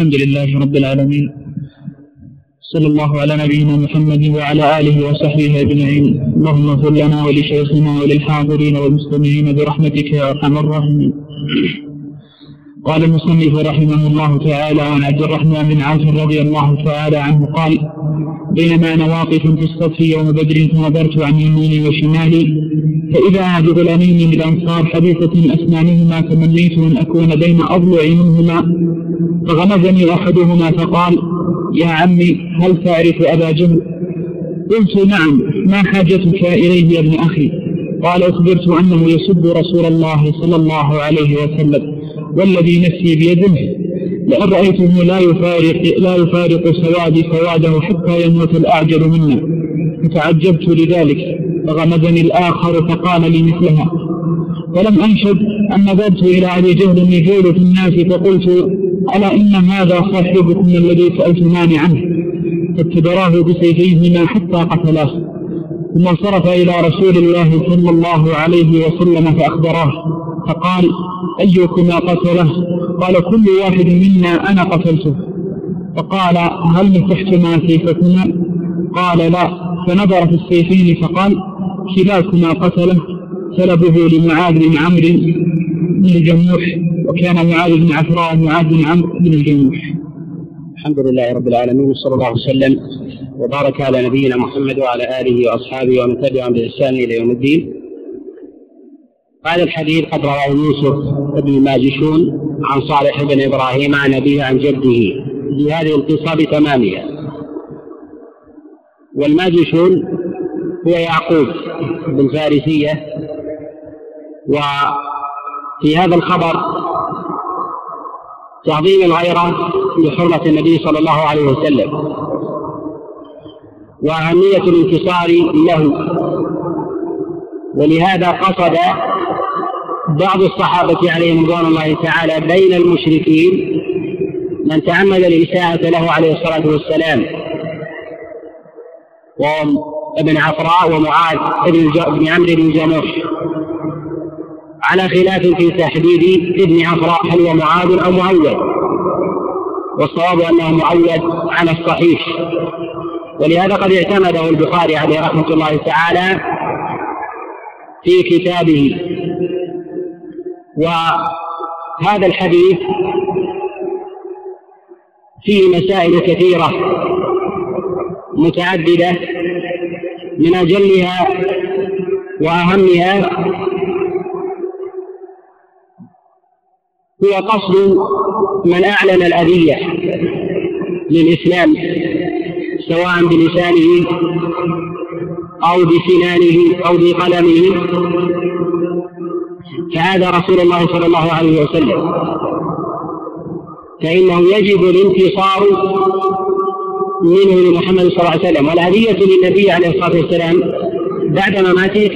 الحمد لله رب العالمين، صلى الله على نبينا محمد وعلى آله وصحبه أجمعين. اللهم اغفر لنا ولشيخنا وللحاضرين والمستمعين برحمتك يا أرحم الراحمين. قال المصنف رحمه الله تعالى عن عبد الرحمن بن عوف رضي الله تعالى عنه قال: بينما أنا واقف في الصف يوم بدر فنظرت عن يميني وشمالي فإذا بغلامين من الأنصار حديثة أسنانهما تمنيت أن أكون بين أضلع منهما، فغمزني أحدهما فقال: يا عمي هل تعرف أبا جهل؟ قلت: نعم، ما حاجتك إليه يا ابن أخي؟ قال: أخبرت أنه يسب رسول الله صلى الله عليه وسلم، والذي نفسي بيده لأن رأيته لا يفارق سواده حتى يموت الأعجل منا، فتعجبت لذلك. فغمزني الآخر فقال لي مثلها، ولم أنشد أن نظرت إلى أبي جهل يجول في الناس فقلت: ألا إن هذا صاحبكم الذي سألتمان عنه؟ فابتدراه بسيفيهما حتى قتلاه، ثم انصرف إلى رسول الله صلى الله عليه وسلم فأخبراه، فقال: أيكما قتله؟ قال: كل واحد منا أنا قتلته. فقال: هل مسحتما سيفكما؟ قال: لا. فنظر في السيفين فقال: كلاكما قتله، سلبه لمعاذ بن عمرو بن الجموح، وكان معاذ بن عفراء معاذ بن عمرو بن الجموح. الحمد لله رب العالمين، صلى الله عليه وسلم وبارك على نبينا محمد وعلى آله وأصحابه ومن تبعهم بإحسان إلى يوم الدين. قال الحديث: قد رواه يوسف بن ماجشون عن صالح بن إبراهيم عن أبيه عن جده بهذه القصة بتمامها. والماجشون هو يعقوب بالفارسية. وفي هذا الخبر تعظيم الغيرة لحرمة النبي صلى الله عليه وسلم وأهمية الانتصار له، ولهذا قصد بعض الصحابة عليهم رضوان الله تعالى بين المشركين من تعمد الإساءة له عليه الصلاة والسلام، وهم ابن عفراء ومعاذ ابن عمرو بن جموح، على خلاف في تحديد ابن عفراء هل هو معاذ أو معوذ، والصواب أنه معوذ على الصحيح. ولهذا قد اعتمده البخاري عليه رحمة الله تعالى في كتابه. وهذا الحديث فيه مسائل كثيرة متعددة، من أجلها وأهمها هو قصد من أعلن الأذية للإسلام، سواء بلسانه أو بسنانه أو بقلمه، فهذا رسول الله صلى الله عليه وسلم، فإنه يجب الانتصار منه لمحمد صلى الله عليه وسلم. والأذية للنبي عليه الصلاة والسلام بعد مماته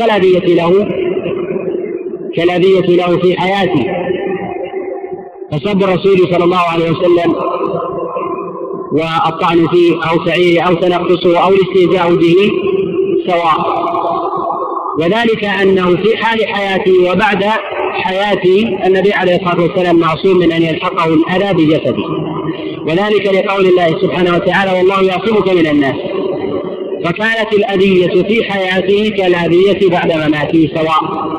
كالأذية له في حياته. فسب الرسول صلى الله عليه وسلم والطعن فيه أو سعيه أو تنقصه أو الاستهزاء به سواء، وذلك أنه في حال حياته وبعد حياته النبي عليه الصلاة والسلام معصوم من أن يلحقه الأذى بجسده، وذلك لقول الله سبحانه وتعالى: والله يعصمك من الناس. فكانت الأذية في حياته كالأذية بعد مماته سواء،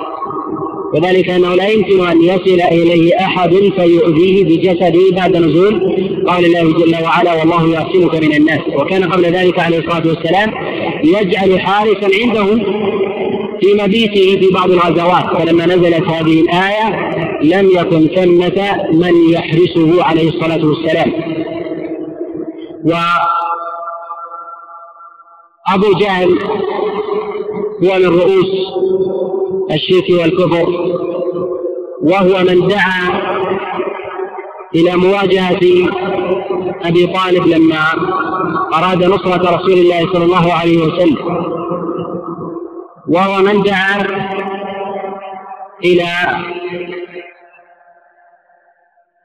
وذلك أنه لا يمكن أن يصل إليه أحد فيؤذيه بجسده بعد نزول قول الله جل وعلا: والله يعصمك من الناس. وكان قبل ذلك عليه الصلاة والسلام يجعل حارسا عندهم في مبيته في بعض الغزوات، فلما نزلت هذه الآية لم يكن ثمة من يحرسه عليه الصلاة والسلام. وأبو جهل هو من رؤوس الشرك والكفر، وهو من دعا إلى مواجهة أبي طالب لما أراد نصرة رسول الله صلى الله عليه وسلم، وهو من دعا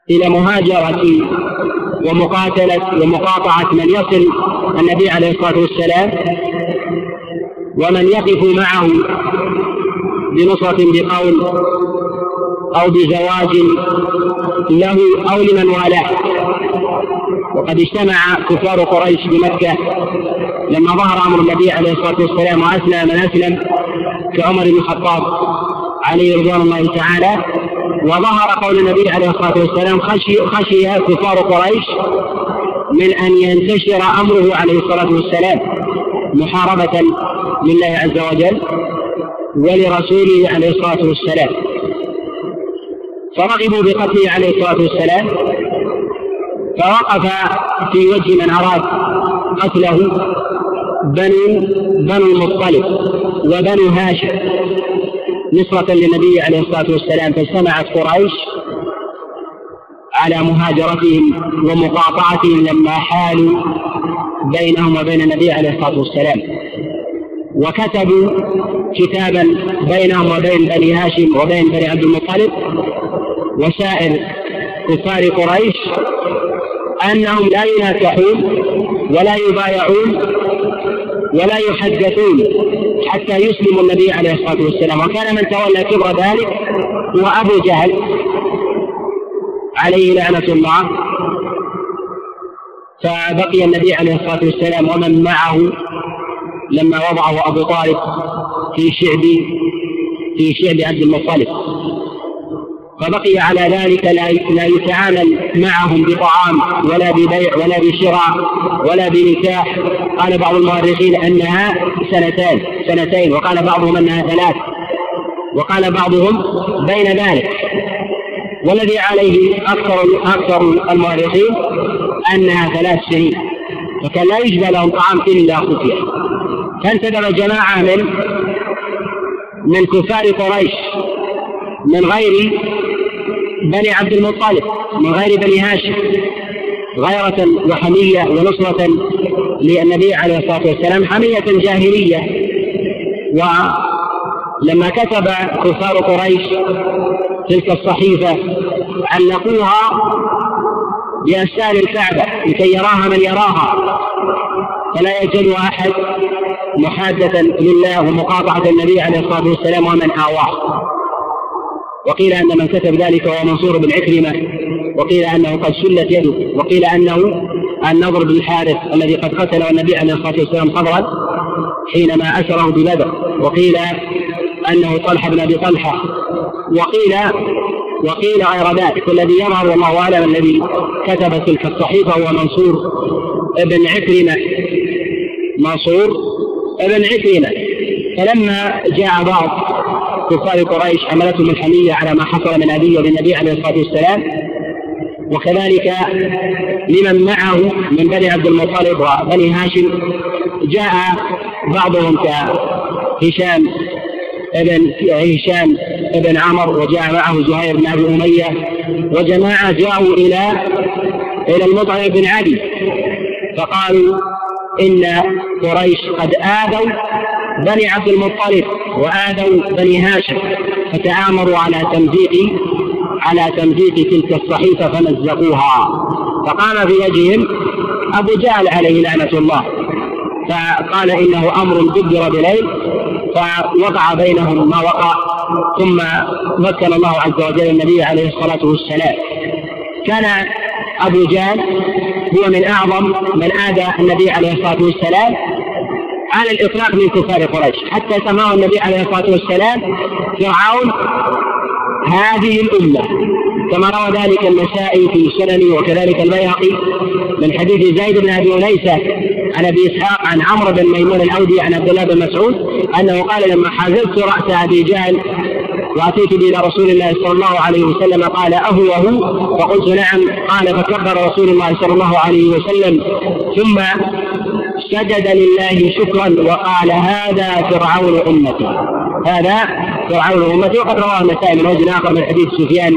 إلى مهاجرة ومقاتلة ومقاطعة من يصل النبي عليه الصلاة والسلام ومن يقف معه بنصرة بقول أو بزواج له أو لمن والاه. وقد اجتمع كفار قريش بمكة لما ظهر أمر النبي عليه الصلاة والسلام وأسلم من أسلم كعمر بن الخطاب عليه رضوان الله تعالى. وظهر قول النبي عليه الصلاة والسلام خشي كفار قريش من أن ينتشر أمره عليه الصلاة والسلام محاربة لله عز وجل ولرسوله عليه الصلاة والسلام، فرغبوا بقتله عليه الصلاة والسلام، فوقف في وجه من أراد قتله بنو المطلب وبنو هاشم نصرة للنبي عليه الصلاة والسلام، فاجتمعت قريش على مهاجرتهم ومقاطعتهم لما حالوا بينهم وبين النبي عليه الصلاة والسلام، وكتبوا كتابا بينهم وبين بني هاشم وبين بني عبد المطلب وسائر كفار قريش أنهم لا يناكحون ولا يبايعون ولا يحدثون حتى يسلم النبي عليه الصلاة والسلام. وكان من تولى كبر ذلك هو أبو جهل عليه لعنة الله، فبقي النبي عليه الصلاة والسلام ومن معه لما وضعه أبو طالب في شعب عبد المطلب، فبقي على ذلك لا يتعامل معهم بطعام ولا ببيع ولا بشراء ولا بنكاح. قال بعض المؤرخين أنها سنتين، وقال بعضهم أنها 3، وقال بعضهم بين ذلك، والذي عليه أكثر المؤرخين أنها 3 سنين، فكان لا يجبى لهم طعام إلا خفية. فانتدب جماعة من كفار قريش من غير بني عبد المطلب من غير بني هاشم غيرة وحمية ونصرة للنبي عليه الصلاة والسلام، حمية جاهلية. ولما كتب كفار قريش تلك الصحيفة علقوها بأسفل الكعبة لكي يراها من يراها، فلا يجد أحد محادة لله ومقاطعة النبي عليه الصلاة والسلام ومن آواه. وقيل أن من كتب ذلك هو منصور بن عكرمة، وقيل أنه قد شلت يده، وقيل أنه النضر بن الحارث الذي قد قتله النبي عليه الصلاة والسلام خضرا حينما أسره ببدر، وقيل أنه طلحة بن أبي طلحة، وقيل غير ذلك. والذي يظهر والله أعلم الذي كتب تلك الصحيفة هو منصور بن عكرمة. فلما جاء بعض كفار قريش حملتهم الحمية على ما حصل من أذية للنبي عليه الصلاة والسلام، وكذلك لمن معه من بني عبد المطلب وبني هاشم جاء بعضهم كهشام ابن عمر، وجاء معه زهير بن أبي أمية، وجماعة جاءوا إلى المطعم بن عدي فقالوا إن قريش قد آذوا بني عبد المطلب وآذوا بني هاشم، فتآمروا على تمزيق تلك الصحيفة فمزقوها. فقام في وجههم أبو جهل عليه لعنة الله، فقال إنه أمر دبر بليل، فوقع بينهم ما وقع، ثم مكن الله عز وجل النبي عليه الصلاة والسلام. كان أبو جهل هو من أعظم من آذى النبي عليه الصلاة والسلام على الإطلاق من كفار قريش، حتى سماه النبي عليه الصلاة والسلام فرعون هذه الأمة، كما روى ذلك النسائي في سننه وكذلك البيهقي من حديث زيد بن أبي أنيسة عن أبي إسحاق عن عمرو بن ميمون الأودي عن عبد الله بن مسعود أنه قال: لما حزلت رأس أبي جهل وأتيت به إلى رسول الله صلى الله عليه وسلم قال: أهو؟ فقلت: نعم. قال: فكبر رسول الله صلى الله عليه وسلم ثم سجد لله شكرا وقال: هذا فرعون أمتي، هذا فرعون أمتي. وقد رواه النسائي من وجه آخر من حديث سفيان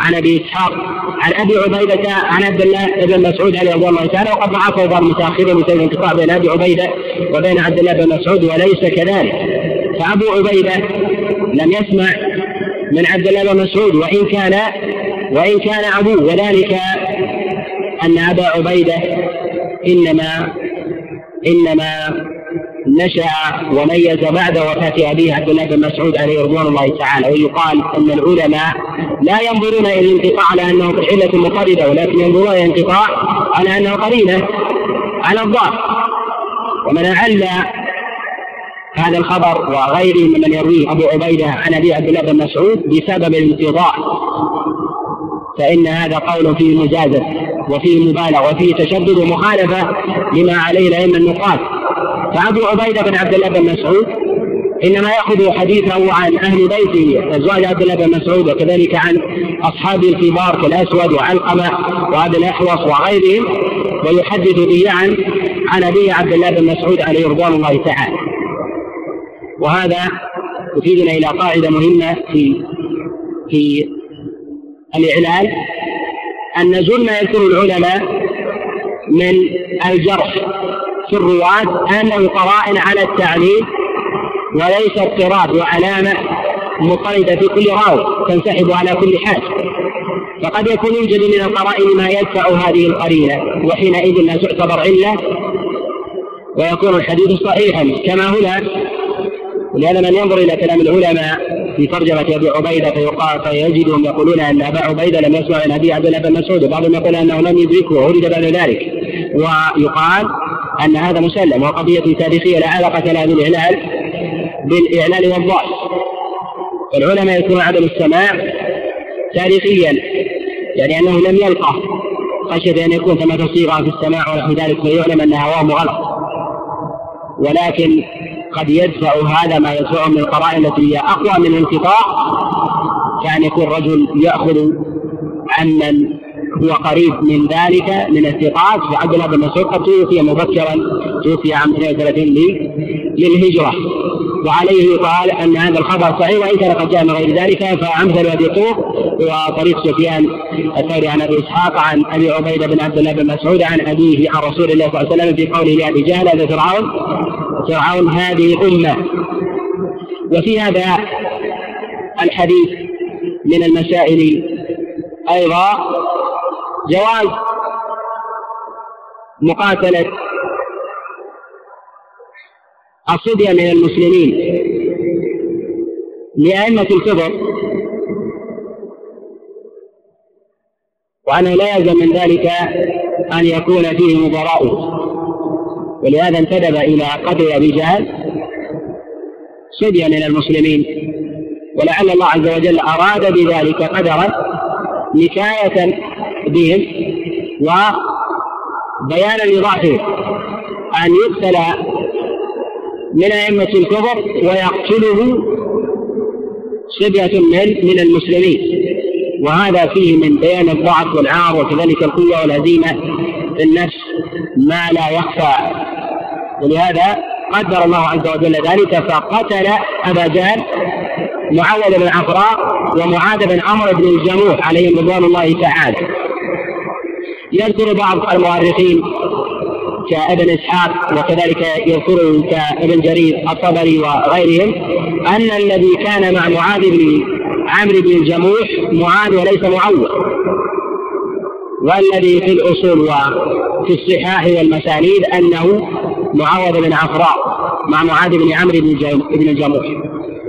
عن أبي إسحاق عن أبي عبيدة عن عبد الله بن مسعود عليه رضي الله تعالى، وقد ضعفه بعض المتأخرين بسبب الانقطاع بين أبي عبيدة وبين عبد الله بن مسعود وليس كذلك. فأبو عبيدة لم يسمع من عبد الله بن مسعود وإن كان أبوه، وذلك أن أبا عبيدة إنما نشأ وميز بعد وفاة أبيه عبد الله بن مسعود عليه رضوان الله تعالى. ويقال أن العلماء لا ينظرون إلى الانقطاع على أنه علة مقربة، ولكن ينظرون إلى الانقطاع على أنه قرينة على الضار. ومن أعلى هذا الخبر وغيره من يرويه أبو عبيدة عن أبي عبد الله بن مسعود بسبب الانقطاع فإن هذا قول فيه مجازة وفيه مبالغة وفيه تشدد ومخالفة لما عليه الأئمة النقاد. فأبو عبيدة بن عبد الله بن مسعود إنما يأخذ حديثه عن أهل بيته أزواج عبد الله بن مسعود، وكذلك عن أصحاب الكبار كالأسود وعلقمة وأبي الأحوص وغيرهم، ويحدث به عن أبي عبد الله بن مسعود عليه رضوان الله تعالى. وهذا يفيدنا إلى قاعدة مهمة في الإعلال، أن زل ما يذكر العلماء من الجرح في الرواة أنه قراء على التعليل وليس اضطراب وعلامة مقيدة في كل راو تنسحب على كل حال، فقد يكون يوجد من القرائن ما يدفع هذه القرينة، وحينئذ لا تعتبر علة ويكون الحديث صحيحا كما هنا. ولهذا من ينظر إلى كلام العلماء في ترجمة أبي عبيدة فيجدهم يقولون أن أبا عبيدة لم يسمع عن أبي عبد الله بن مسعود، وبعضهم يقول أنه لم يدركه وعرض بعد ذلك، ويقال أن هذا مسلم وقضية تاريخية لا علاقة لها بالإعلال والضعف. فالعلماء يذكرون عدم السماع تاريخيا، يعني أنه لم يلقه خشية أن يكون ثمة صيغة في السماع ونحو ذلك فيعلم أن هواه غلط، ولكن قد يدفع هذا ما يدفع من القرائن التي هي أقوى من الانقطاع، كان يكون رجل يأخذ عمن هو قريب من ذلك من الثقات. فعبد الله بن مسعود قد توفي مبكرا، توفي عام 32 للهجرة، وعليه قال أن هذا الخبر صحيح وإن كان قد جاء من غير ذلك. فأمثل أبي طوق وطريق سفيان الثوري عن أبي إسحاق عن أبي عبيدة بن عبد الله بن مسعود عن أبيه عن رسول الله صلى الله عليه وسلم في قوله لأبي جهل هذا فرعون هذه أمة. وفي هذا الحديث من المسائل أيضا جواز مقاتلة الصبية من المسلمين لأئمة الكفر، وأنه لا يلزم من ذلك أن يكون فيه مباراة، ولهذا انتدب إلى قتل أبي جهل صبيا من المسلمين، ولعل الله عز وجل أراد بذلك قدرا نكاية بهم وبيانا لضعفهم أن يقتل من أئمة الكفر ويقتله صبية من المسلمين، وهذا فيه من بيان الضعف والعار وكذلك القوة والهزيمة في النفس ما لا يخفى. ولهذا قدر الله عز وجل ذلك فقتل أبا جهل معاوية بن عفراء ومعاذ بن عمرو بن الجموح عليهم رضوان الله تعالى. يذكر بعض المؤرخين كابن إسحاق وكذلك يذكر كابن جرير الطبري وغيرهم أن الذي كان مع معاذ بن عمرو بن الجموح معاذ وليس معوذ، والذي في الأصول وفي الصحاح والمسانيد أنه معاوية بن عفراء مع معاذ بن عمرو بن الجموح.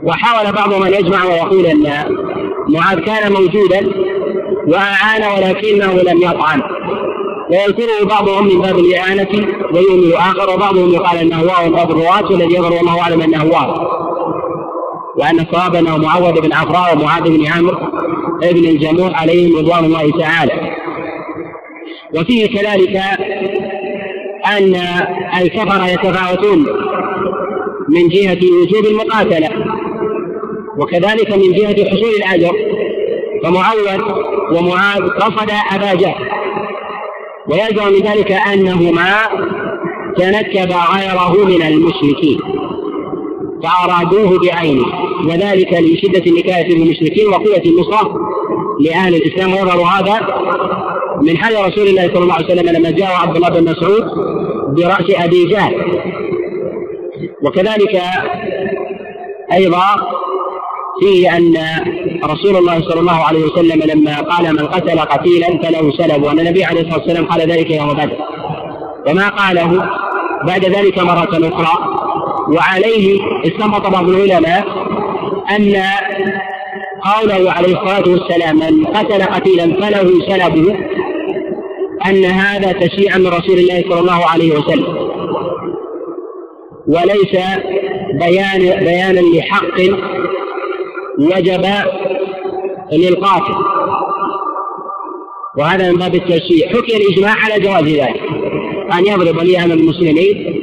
وحاول بعض من يجمع ويقول أن معاذ كان موجودا وأعان ولكنه لم يطعن، ويذكره بعضهم من باب الإعانة ويؤمن آخر، وبعضهم يقال أنه هو من باب الرواة والذي يظهر والله أعلم أنه هو، وأن الصواب أنه معاوية بن عفراء ومعاذ بن عمرو بن الجموح عليهم رضوان الله تعالى. وفيه كذلك أن الكفر يتفاوتون من جهة وجوب المقاتلة وكذلك من جهة حصول الأجر، فمعوذ ومعاذ رفض أبا جهل، ويلزم من ذلك أنهما تنكبا غيره من المشركين فأرادوه بعينه، وذلك لشدة النكاية للمشركين وقوة النصرة لأهل الإسلام. ويظهر هذا من حال رسول الله صلى الله عليه وسلم لما جاء عبد الله بن مسعود برأس أبي جهل، وكذلك أيضا في أن رسول الله صلى الله عليه وسلم لما قال من قتل قتيلا فله سلب، وأن النبي عليه الصلاة والسلام قال ذلك يوم بدر، وما قاله بعد ذلك مرة أخرى وعليه استنبط بعض العلماء أن قوله عليه الصلاة والسلام من قتل قتيلا فله سلبه أن هذا تشريع من رسول الله صلى الله عليه وسلم، وليس بيانا لحق وجب للقاتل، وهذا من باب التشريع. حكي الإجماع على جواز ذلك، أن يضرب لي أمام المسلمين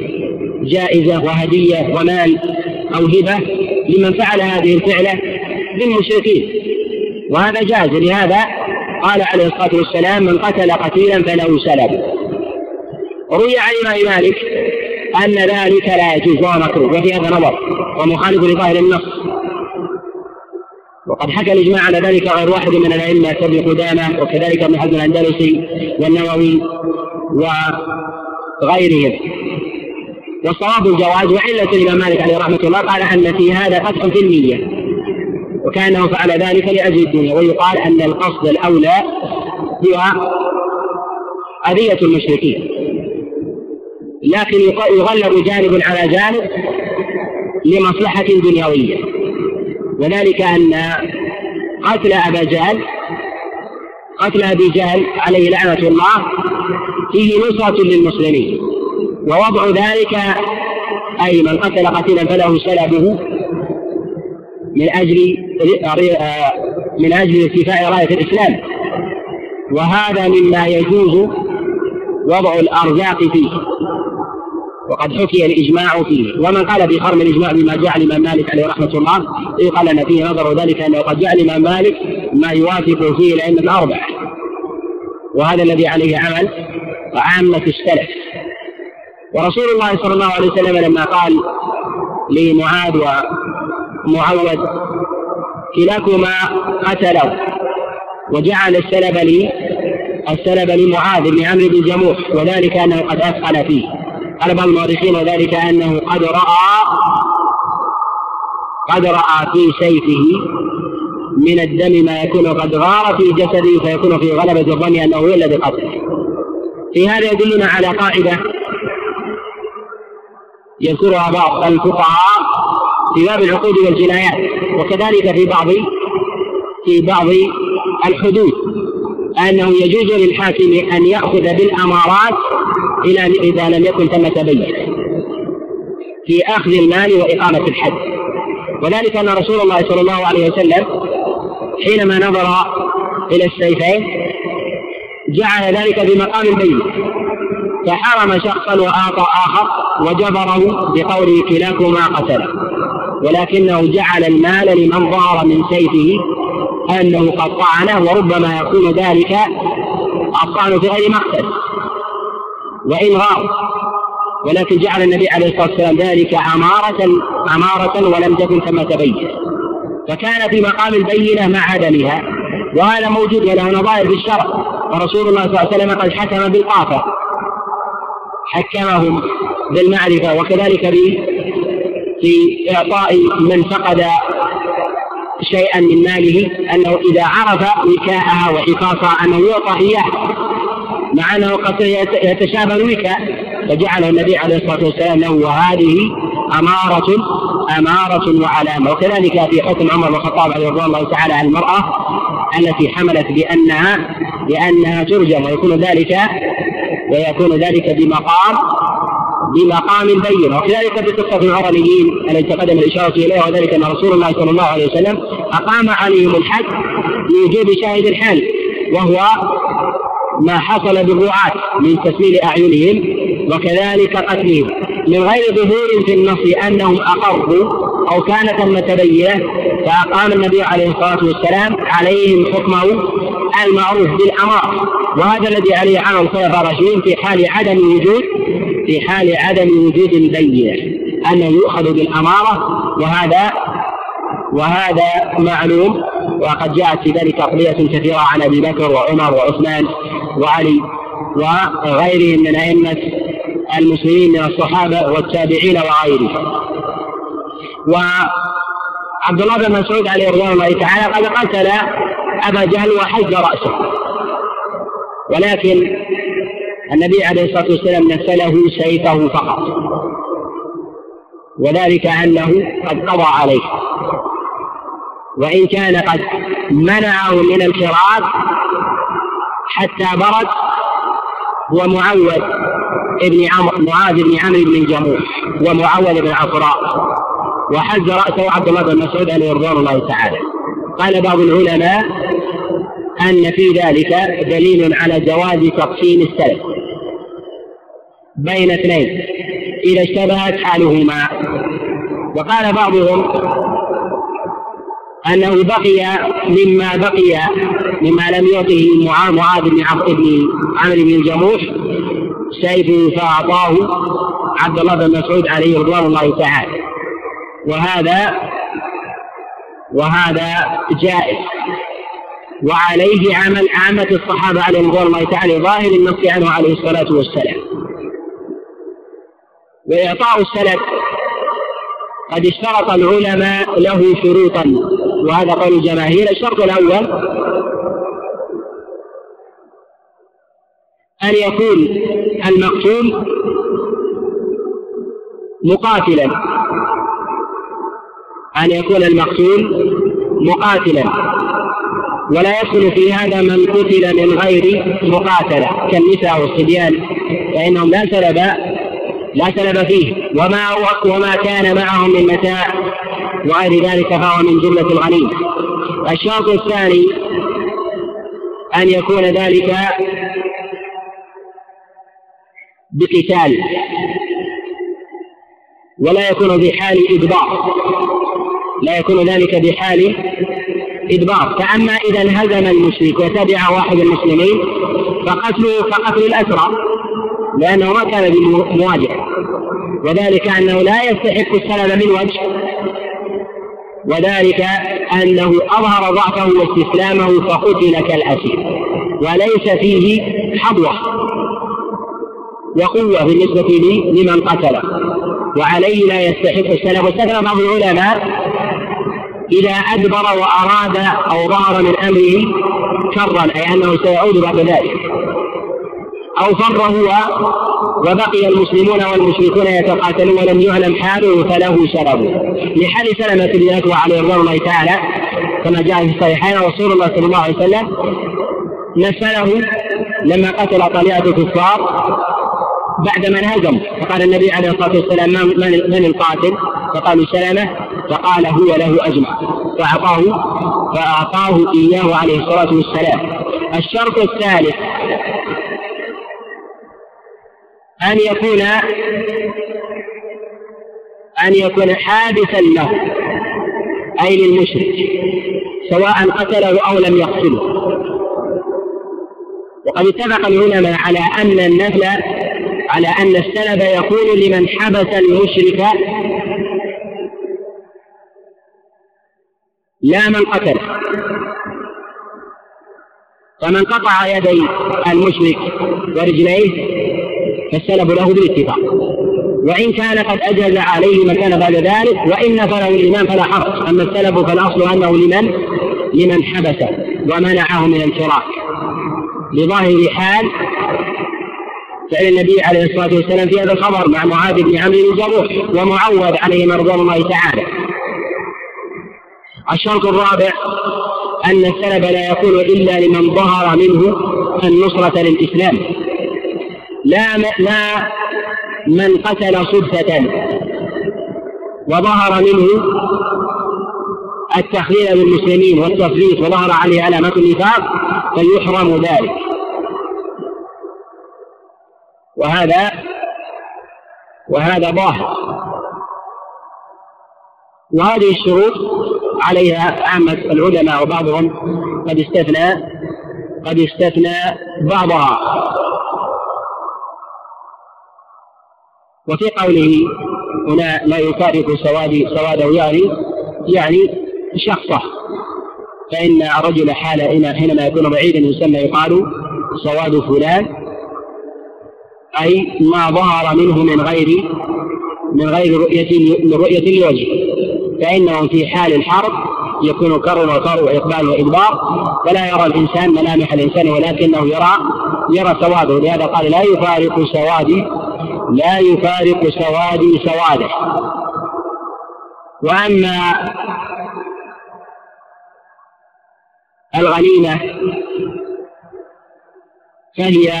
جائزة وهدية ومال أو هبة لمن فعل هذه الفعلة للمشركين، وهذا جائز، لهذا قال عليه الصلاة والسلام من قتل قتيلا فله سلبه. روي عن الإمام مالك أن ذلك لا يجوز ومكروه، وفي هذا نظر ومخالف لظاهر النص، وقد حكى الإجماع على ذلك غير واحد من الأئمة كابن قدامة وكذلك ابن حزم الأندلسي والنووي وغيرهم. والصواب الجواز، وعلة الإمام مالك عليه رحمة الله قال أن في هذا قدح في النية، وكأنه فعل ذلك لأجل الدنيا، ويقال أن القصد الأولى هو أذية المشركين، لكن يغلب جانب على جانب لمصلحة دنيوية، وذلك أن قتل أبي جهل عليه لعنة الله فيه نصرة للمسلمين، ووضع ذلك أي من قتل قتيلا فله سلبه من أجل ارتفاع راية الإسلام، وهذا مما يجوز وضع الأرزاق فيه، وقد حكي الإجماع فيه. ومن قال بخرم الإجماع بما جاء الإمام مالك عليه رحمة الله قال أن فيه نظر، ذلك أنه قد جاء الإمام مالك ما يوافق فيه الأئمة الأربعة، وهذا الذي عليه عمل وعامة السلف. ورسول الله صلى الله عليه وسلم لما قال لمعاذ ومعوذ كلاكما قتلوا وجعل السلب لمعاذ بن عمرو بن جموح، وذلك أنه قد أثقل فيه، قال بعض المؤرخين وذلك أنه قد رأى في سيفه من الدم ما يكون قد غار في جسده، فيكون في غلبة الظن أنه هو الذي قتله. في هذا يدلنا على قاعدة يذكرها بعض الفقهاء في باب العقود والجنايات، وكذلك في بعض الحدود، أنه يجوز للحاكم أن يأخذ بالأمارات إذا لم يكن ثمة بينة في أخذ المال وإقامة الحد. وذلك أن رسول الله صلى الله عليه وسلم حينما نظر إلى السيفين جعل ذلك بمقام البينة، فحرم شخصا وأعطى آخر وجبره بقوله كلاكما قتله، ولكنه جعل المال لمن ظهر من سيفه أنه قد طعنه، وربما يكون ذلك الطعن في غير مقتل وإن غار، ولكن جعل النبي عليه الصلاة والسلام ذلك أمارة ولم تكن ثمة بينة، فكان في مقام البينة مع عدمها، وهذا موجود وله نظائر في الشرع. ورسول الله صلى الله عليه وسلم قد حكم بالقافة، حكمهم بالمعرفة، وكذلك في إعطاء من فقد شيئا من ماله أنه إذا عرف وكاءها وإقاصها أنه يعطى إياه، مع أنه قد يتشابه وكاء، فجعله النبي عليه الصلاة والسلام له، وهذه أمارة وعلامة. وكذلك في حكم عمر بن الخطاب رضي الله تعالى عن المرأة التي حملت بأنها ترجم، ويكون ذلك بمقام البينة. وكذلك في قصة العرنيين التي تقدم الإشارة إليها، وذلك أن رسول الله صلى الله عليه وسلم أقام عليهم الحد لوجوب شاهد الحال، وهو ما حصل بالرعاة من تسليل أعينهم وكذلك قتلهم، من غير ظهور في النص أنهم أقروا أو كانت المتبينة، فأقام النبي عليه الصلاة والسلام عليهم حكمه المعروف بالأمر، وهذا الذي عليه عن الخلفاء الراشدين في حال عدم وجود البينة أنه يؤخذ بالأمارة، وهذا معلوم، وقد جاءت في ذلك أقضية كثيرة عن أبي بكر وعمر وعثمان وعلي وغيرهم من أئمة المسلمين من الصحابة والتابعين وغيرهم. وعبد الله بن مسعود عليه رضي الله تعالى قد قتل أبا جهل وحج رأسه، ولكن النبي عليه الصلاة والسلام نسله سيفه فقط، وذلك أنه قد قضى عليه، وإن كان قد منعه من الشراب حتى برد هو معاذ بن عمرو بن الجموح ومعوذ بن عفراء، وحز رأسه عبد الله بن مسعود عليه رضوان الله تعالى. قال بعض العلماء أن في ذلك دليل على جواز تقسيم السلف بين اثنين إذا اشتبهت حالهما، وقال بعضهم أنه بقي مما لم يعطه معاذ بن عمرو بن الجموح سيفه فأعطاه عبد الله بن مسعود عليه رضوان الله تعالى، وهذا جائز، وعليه عمل عامة الصحابة عليهم رضوان الله تعالى ظاهر النص عنه عليه الصلاة والسلام. وإعطاء السلف قد اشترط العلماء له شروطا، وهذا قول الجماهير. الشرط الأول أن يكون المقتول مقاتلا ولا يدخل في هذا من قتل من غير مقاتلة كالنساء والصبيان، فإنهم لا سلب فيه، وما كان معهم من متاع وغير ذلك فهو من جملة الغنيمة. الشرط الثاني أن يكون ذلك بقتال ولا يكون بحال إدبار، فأما إذا انهزم المشرك وتبع واحد المسلمين فقتل الأسرى، لأنه ما كان بمواجهة، وذلك أنه لا يستحق السلب من وجه، وذلك أنه أظهر ضعفه واستسلامه فقتل كالأسير، وليس فيه حظوة وقوة بالنسبة لمن قتله، وعليه لا يستحق السلب. واستثنى بعض العلماء إذا أدبر وأراد أو ظهر من أمره شرا، أي أنه سيعود بعد ذلك، أو فر هو وبقي المسلمون والمشركون يتقاتلون ولم يعلم حاله فله شرب، لحال سلمة الناس وعليه رضوان الله تعالى، كما جاء في الصحيحين رسول الله صلى الله عليه وسلم نسأله لما قتل طليعة الكفار بعدما انهزم، فقال النبي عليه الصلاة والسلام من القاتل؟ فقالوا سلامة، فقال هو له أجمع، فأعطاه إياه عليه الصلاة والسلام. الشرط الثالث أن يكون حادثا له، أي للمشرك، سواء قتله أو لم يقتله. وقد اتفق العلماء على أن السلب يكون لمن حبس المشرك لا من قتل، فمن قطع يدي المشرك ورجليه فالسلب له بالاتفاق، وإن كان قد أجل عليه من كان بعد ذلك، وإن فله الإمام فلا حرج. أما السلب فالأصل أنه لمن حبسه ومنعه من الفراق لظاهر حال فعل النبي عليه الصلاة والسلام في هذا الخبر مع معاذ بن عمرو بن الجموح ومعوذ عليهما رضوان الله تعالى. الشرط الرابع أن السلب لا يكون إلا لمن ظهر منه النصرة للإسلام، لا من قتل صدفة وظهر منه التخذيل بالمسلمين والتفريط وظهر عليه علامات النفاق فيحرم ذلك. وهذا ظاهر، وهذه الشروط عليها عامة العلماء، وبعضهم قد استثنى بعضها. وفي قوله هنا لا يفارق سواده يعني شخصه، فإن الرجل حينما يكون بعيدا يسمى يقال سواد فلان، أي ما ظهر منه من غير رؤية لوجهه، فإنه في حال الحرب يكون كر وطر وإقبال وإدبار، فلا يرى الإنسان ملامح الإنسان ولكنه يرى سواده. لهذا قال لا يفارق سوادي سواده وأن الغنيمة فهي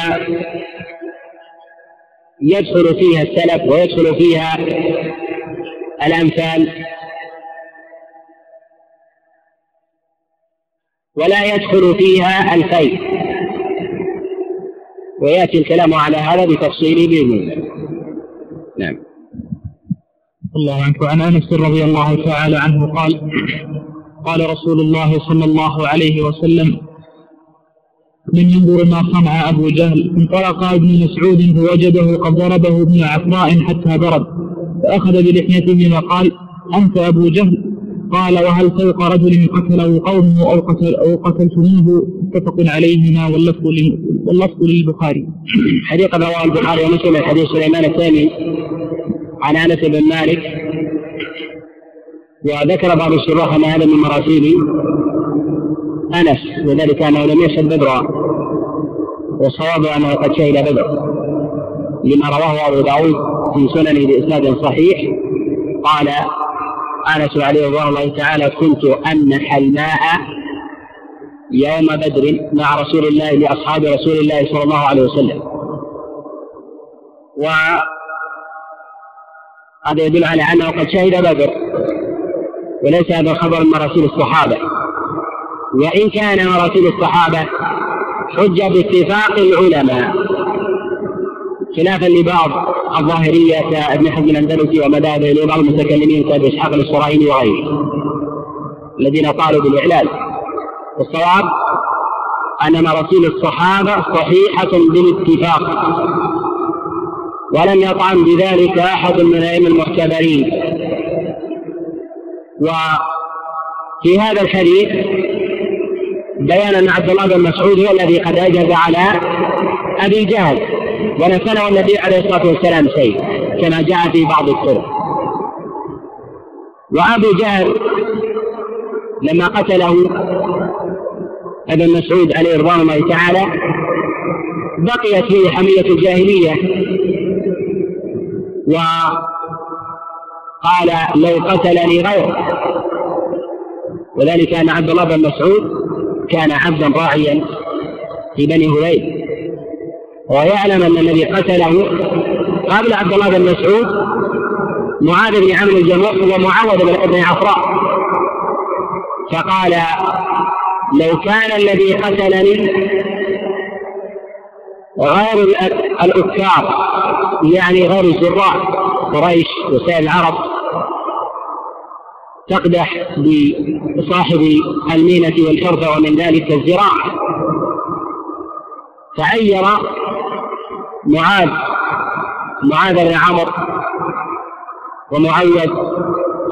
يدخل فيها السلف ويدخل فيها الأمثال ولا يدخل فيها الخير، ويأتي الكلام على هذا بتفصيله بإذن الله. نعم. الله عنك. وعن أنس رضي الله تعالى عنه قال: قال رسول الله صلى الله عليه وسلم: من ينظر ما صنع أبو جهل. انطلق ابن مسعود فوجده قد ضربه ابن عفراء حتى برد، فأخذ بلحيته وقال: أنت أبو جهل؟ قال: وهل فوق رجل قتله قومه أو قتلتموه؟ متفق عليهما، واللفظ للبخاري. حديث قد رواه البخاري ومسلم حديث سليمان الثاني عن أنس بن مالك، وذكر بعض الشراح أن هذا من مراسيل أنس، وذلك أنه لم يشهد بدرا، والصواب أنه قد شهد بدرا لما رواه أبو داود في سننه بإسناد صحيح. قال أنس عليه رضي الله تعالى: كنت أمنح الماء يوم بدر مع رسول الله لأصحاب رسول الله صلى الله عليه وسلم. وهذا يدل على أنه قد شهد بدر، وليس هذا خبر مراسيل الصحابة، وإن كان مراسيل الصحابة حجة باتفاق العلماء خلافا لبعض الظاهرية كابن حزم الأندلسي ومذهبه لبعض المتكلمين كابن إسحاق الصراحي وغيره الذين قالوا بالإعلال. والصواب أن مراسيل الصحابة صحيحة بالاتفاق، ولم يطعن بذلك أحد من الأئمة المعتبرين. وفي هذا الحديث بيان أن عبد الله بن مسعود هو الذي قد أجهز على أبي جهل، ونفنه النبي عليه الصلاة والسلام شيء كما جاء في بعض الطرق. وأبو جهل لما قتله ابن مسعود عليه رضوان الله تعالى بقيت فيه حمية الجاهلية، وقال: لو قتلني غيره. وذلك أن عبد الله بن مسعود كان عبدا راعيا في بني هذيل، ويعلم أن الذي قتله قبل عبد الله بن مسعود معاذ بن عمرو الجموح ومعاوذ بن ابن عفراء، فقال: لو كان الذي قتلني غير الأكفار، يعني غير الزراع قريش وسائر العرب تقدح بصاحب المينة والحرثة ومن ذلك الزراع، فعير معاذ بن عمرو ومعوذ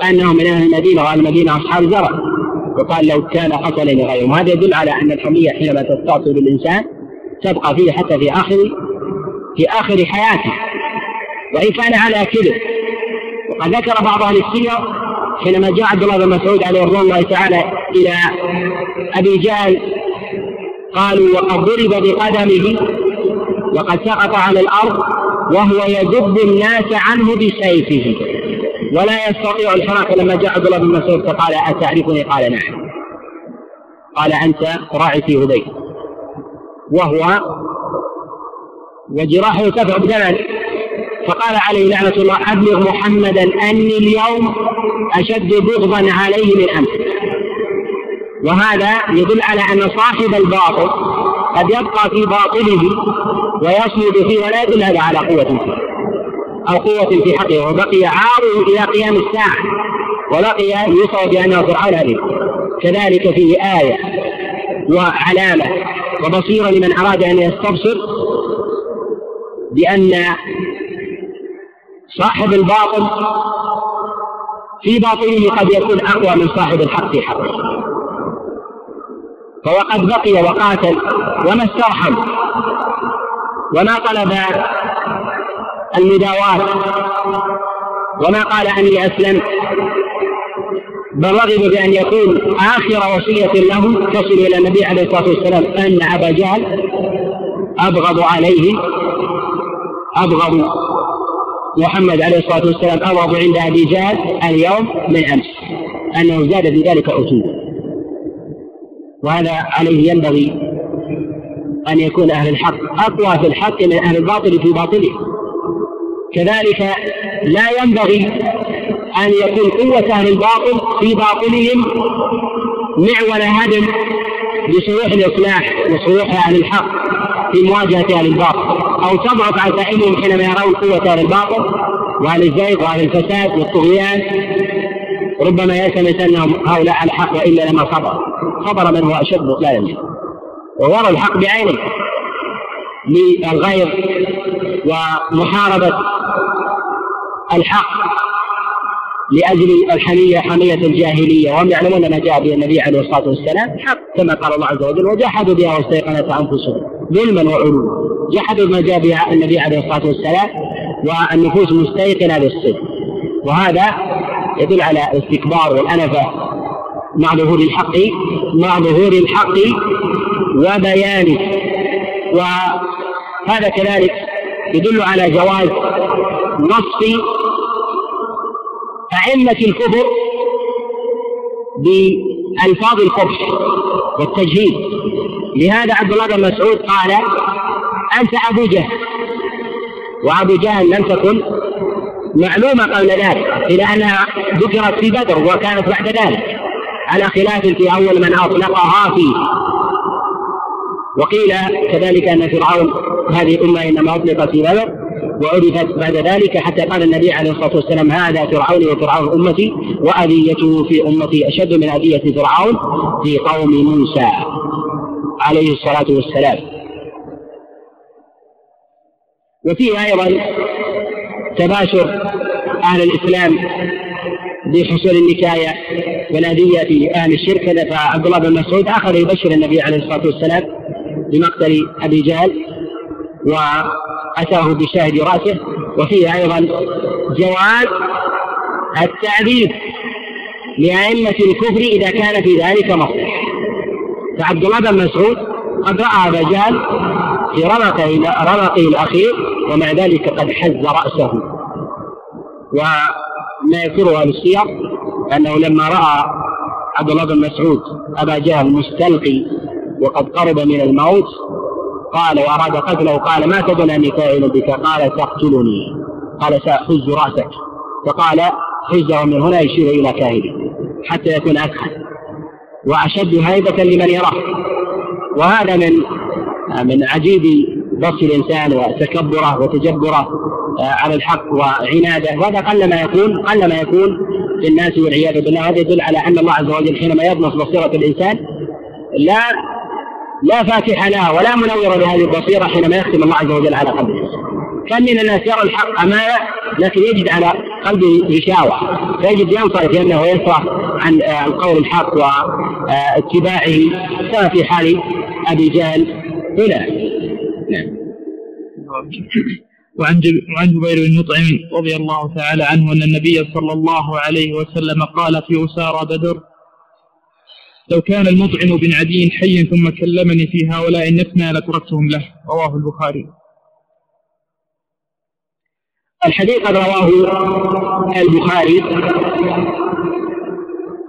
أنه من أهل المدينة وأهل المدينة أصحاب زرع، وقال: لو كان قتلني غيرهم. وهذا يدل على أن الحمية حينما تستعصي بالإنسان تبقى فيه حتى في آخر حياته، وإن كان على كذب. وقد ذكر بعض أهل السير حينما جاء عبد الله بن مسعود عليه رضوان الله تعالى إلى أبي جهل قالوا: وقد ضرب بقدمه وقد سقط على الأرض وهو يذب الناس عنه بسيفه ولا يستطيع الحراك. لما جاء عبد الله بن مسعود فقال: أتعرفني؟ قال: نعم. قال: أنت راعي في هذيل، وجراحه تفع بدما. فقال عليه لعنة الله: أبلغ محمدا أني اليوم أشد بغضا عليه من أمس. وهذا يدل على أن صاحب الباطل قد يبقى في باطله ويصمد فيه، ولا يدل هذا على قوة أو قوة في حقه، وبقي عاره إلى قيام الساعة، ولقي يوصى بأنه فرعون هذه. كذلك فيه آية وعلامة وبصيرة لمن أراد أن يستبصر بأن صاحب الباطل في باطله قد يكون أقوى من صاحب الحق في حقه، فهو قد بقي وقاتل وما استرحم وما طلب المداوات وما قال أني أسلمت، بل رغب بأن يكون آخر وصية له تصل إلى النبي عليه الصلاة والسلام أن أبا جهل أبغض عليه أبغض محمد عليه الصلاة والسلام أمر عند أبي جهل اليوم من أمس أنه زاد في ذلك أتوبة. وهذا عليه ينبغي أن يكون أهل الحق أقوى في الحق من أهل الباطل في باطله. كذلك لا ينبغي أن يكون قوة أهل الباطل في باطلهم معول هدم لصروح الإصلاح وصروح أهل الحق في مواجهة أهل الباطل، أو تضعف عزائمهم حينما يرون قوة أهل الباطل وأهل الزيغ وأهل الفساد والطغيان. ربما يلتمس أنهم هؤلاء الحق وإلا لما خبر من هو أشد ضلالا، وورى الحق بعينه للغير ومحاربة الحق لأجل الحمية حمية الجاهلية، وهم يعلمون ما جاء به النبي عليه الصلاة والسلام حق كما قال الله عز وجل وجحدوا بها واستيقنتها أنفسهم ظلما وعلوا. جحدوا ما جاء به النبي عليه الصلاة والسلام والنفوس مستيقنة للصدق، وهذا يدل على الاستكبار والأنفة مع ظهور الحق وبيانه. وهذا كذلك يدل على جواز وصف أئمة الكفر بألفاظ القبح والتجهيد. لهذا عبد الله بن مسعود قال أنت أبو جهل، وأبو جهل لم تكن معلومة قبل ذلك إلى أنها ذكرت في بدر وكانت بعد ذلك، على خلاف في أول من أطلقها فيه. وقيل كذلك أن فرعون هذه الأمة إنما أطلقت في بدر وعرفت بعد ذلك، حتى قال النبي عليه الصلاة والسلام هذا فرعون وفرعون أمتي وأذيته في أمتي أشد من أذية فرعون في قوم موسى عليه الصلاة والسلام. وفيه أيضا تباشر أهل الإسلام بحصول النكاية والأذية أهل الشرك، فعبد الله بن مسعود آخر يبشر النبي عليه الصلاة والسلام بمقتل أبي جهل وأتاه بشاهد رأسه. وفيه أيضا جواز التعذيب لأئمة الكفر إذا كان في ذلك مصلحة، فعبد الله بن مسعود قد رأى أبا جهل في رمقه الأخير ومع ذلك قد حز رأسه. وما يذكره السير أنه لما رأى عبد الله بن مسعود أبا جهل مستلقي وقد قرب من الموت قال وأراد قتله، قال ما تدنى ميكائيل بك؟ قال تقتلني، قال سأحز رأسك، فقال حزه من هنا يشير إلى كاهله حتى يكون أكحل وأشد هيبة لمن يراه. وهذا من عجيب بصر الإنسان وتكبره وتجبره على الحق وعناده، وهذا قل ما يكون في الناس والعياذ بالله. هذا يدل على أن الله عز وجل حينما يضمص بصيرة الإنسان لا فاتح لها ولا منور لهذه البصيرة حينما يختم الله عز وجل على قلبه. كم من الناس يرى الحق أمامه لكن يجد على قلبه غشاوة، فيجد ينصرف لأنه ينصرف عن القول الحق واتباعه، كما في حال أبي جهل هنا. نعم. وعن جبير بن مطعم رضي الله تعالى عنه أن النبي صلى الله عليه وسلم قال في أسارى بدر لو كان المطعم بن عدي حيا ثم كلمني في هؤلاء النفنا لتركتهم له، رواه البخاري. الحديث رواه البخاري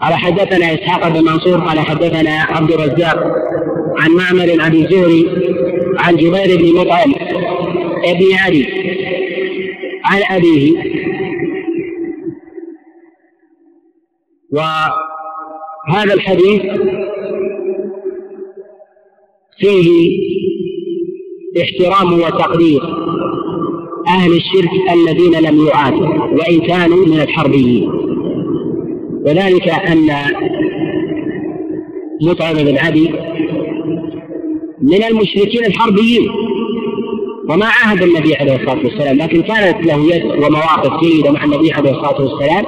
على حدثنا إسحاق بن منصور على حدثنا عبد الرزاق عن معمر عن الزهري عن جبير بن مطعم ابن عدي عن أبيه. هذا الحديث فيه احترام وتقدير أهل الشرك الذين لم يعادوا وإن كانوا من الحربيين، وذلك أن مطعم بن عدي من المشركين الحربيين وما عاهد النبي عليه الصلاة والسلام، لكن كانت له يد ومواقف جيدة مع النبي عليه الصلاة والسلام،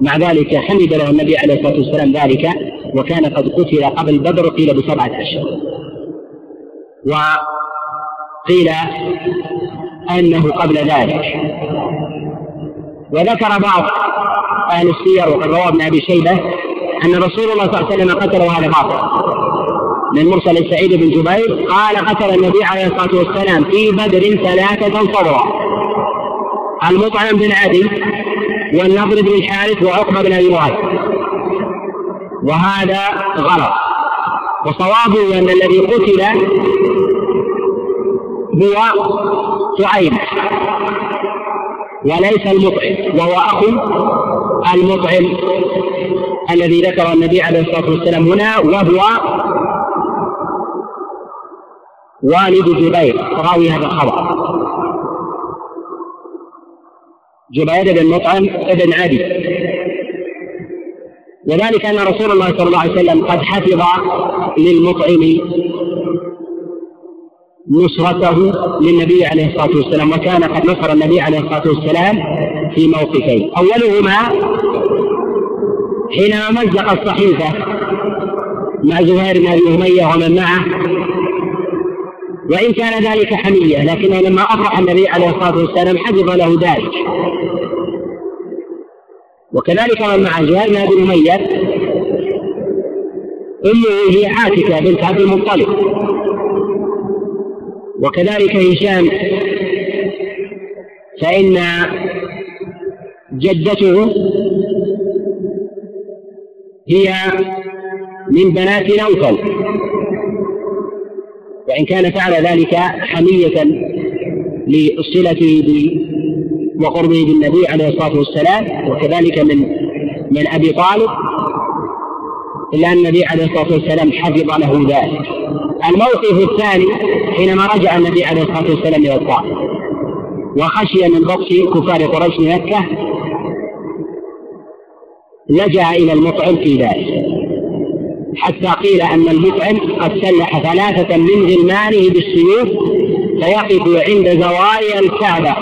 مع ذلك حمد له النبي عليه الصلاة والسلام ذلك، وكان قد قتل قبل بدر قيل ب7 أشهر، وقيل أنه قبل ذلك. وذكر بعض أهل السير وقد روى ابن أبي شيبة أن رسول الله صلى الله عليه وسلم قتل، وهذا باطل، من مرسل سعيد بن جبير قال قتل النبي عليه الصلاة والسلام في بدر 3 صبرا المطعم بن عدي والنضر بن الحارث وعقبة بن أبي معاذ، وهذا غلط. وصوابه أن الذي قتل هو صعيب وليس المطعم، وهو أخو المطعم الذي ذكر النبي عليه الصلاة والسلام هنا، وهو والد جبير راوي هذا الخبر، جبير بن مطعم بن عدي. وذلك أن رسول الله صلى الله عليه وسلم قد حفظ للمطعم نصرته للنبي عليه الصلاة والسلام، وكان قد نصر النبي عليه الصلاة والسلام في موقفين. أولهما حينما مزق الصحيفة مع زهير بن أبي أمية ومن معه، وإن كان ذلك حمية، لكنه لما أفرح النبي عليه الصلاة والسلام حفظ له ذلك. وكذلك من مع زهير بن أبي أمية أمه هي عاتكة بنت عبد المطلب، وكذلك هشام فإن جدته هي من بنات نوفل، وإن كان فعل ذلك حمية لصلته وقربه بالنبي عليه الصلاة والسلام، وكذلك من أبي طالب، إلا أن النبي عليه الصلاة والسلام حفظ له ذلك. الموقف الثاني حينما رجع النبي عليه الصلاة والسلام إلى الطائف وخشي من بطش كفار قريش مكة، لجأ إلى المطعم في ذلك، حتى قيل أن المطعم قد سلح 3 من غلمانه بالسيوف فيقف عند زوايا الكعبة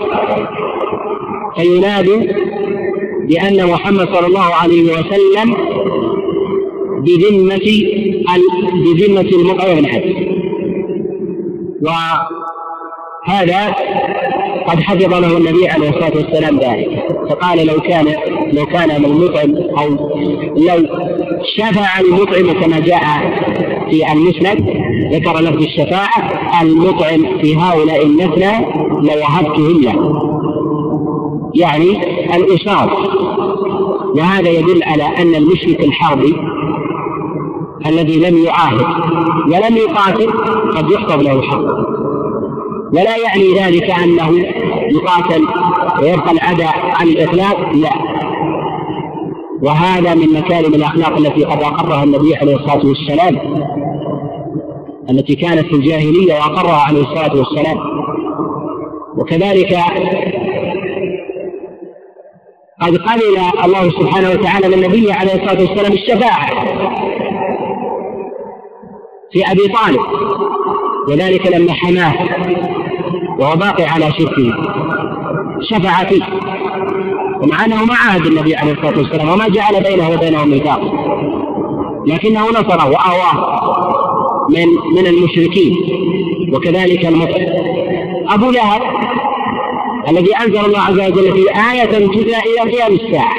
فينادي بأن محمد صلى الله عليه وسلم بذمة المطعم بن عدي، وهذا قد حفظ له النبي عليه الصلاة والسلام ذلك، فقال لو كان المطعم أو لو شفع المطعم كما جاء في المسند، ذكر لفظ الشفاعة المطعم في هؤلاء النثنى لوهبتهم له، يعني الإشارة. وهذا يدل على أن المشرك الحربي الذي لم يعاهد ولم يقاتل قد يحفظ له الحرب، ولا يعني ذلك أنه يقاتل ويبقى العداء عن الإخلاق، لا، وهذا من مكارم الأخلاق التي قد أقرها النبي عليه الصلاة والسلام، التي كانت في الجاهلية وأقرها عليه الصلاة والسلام. وكذلك قد قبل الله سبحانه وتعالى للنبي عليه الصلاة والسلام الشفاعة في أبي طالب، وذلك لما حماه وهو باقي على شركه شفع فيه، ومع أنه ما عاهد النبي عليه الصلاة والسلام وما جعل بينه وبينه ميثاق، لكنه نصره وأواه من المشركين. وكذلك المطعم أبو لهب الذي أنزل الله عز وجل في آية تتلى إلى قيام الساعة،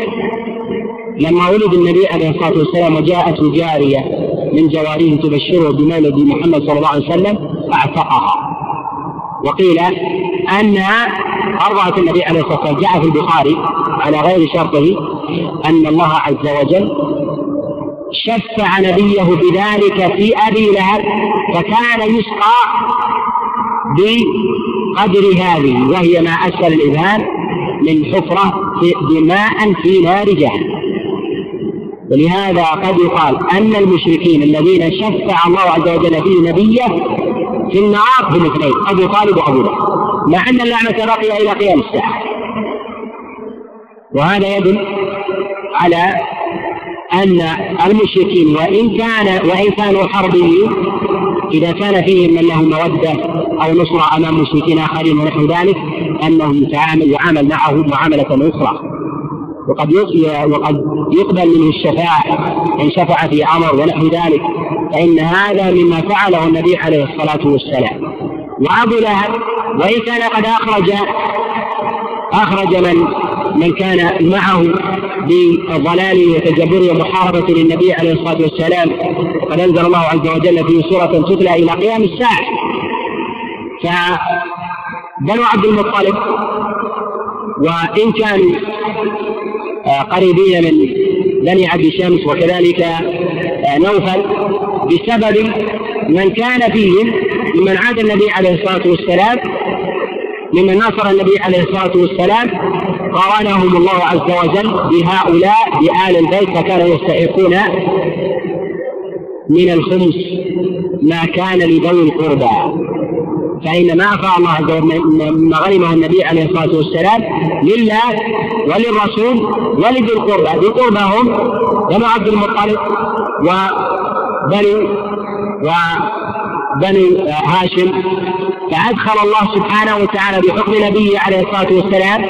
لما ولد النبي عليه الصلاة والسلام وجاءته جارية من جواريه تبشره بمولد محمد صلى الله عليه وسلم فاعتقها، وقيل أنها أرضعت النبي عليه الصلاة والسلام. جاء في البخاري على غير شرطه أن الله عز وجل شفع نبيه بذلك في أبي لهب، فكان يسقى بقدر هذه، وهي ما أسفل الإبهام من حفرة بماء في نار جهنم. ولهذا قد يقال أن المشركين الذين شفع الله عز وجل في نبيه في النار هم اثنين، أبو طالب وأبو لهب، مع أن اللعنة بقي إلى قيام الساعة. وهذا يدل على أن المشركين وإن كانوا حربيين، إذا كان فيهم من له مودة أو نصرة أمام مشركين آخرين ونحو ذلك، أنهم يعامل معه معاملة أخرى، وقد يقبل منه الشفاعة إن شفع في أمر ونحو ذلك، فإن هذا مما فعله النبي عليه الصلاة والسلام. وأبو لهب وإن كان قد أخرج من كان معه بضلاله وتجبره ومحاربة للنبي عليه الصلاة والسلام، وقد أنزل الله عز وجل في سورة تتلى إلى قيام الساعة، فبنو عبد المطلب وإن كانوا قريبين من بني عبد الشمس وكذلك نوفل بسبب من كان فيهم ممن عاد النبي عليه الصلاة والسلام، ممن نصر النبي عليه الصلاة والسلام، قارنهم الله عز وجل بهؤلاء بآل البيت، فكانوا يستحقون من الخمس ما كان لذوي القربى، فإن ما أعطى الله عز وجل مما غنمه النبي عليه الصلاة والسلام لله وللرسول ولذي القربى، ذي القربى هم بنو عبد المطلب وبنو هاشم، فأدخل الله سبحانه وتعالى بحكم نبيه عليه الصلاة والسلام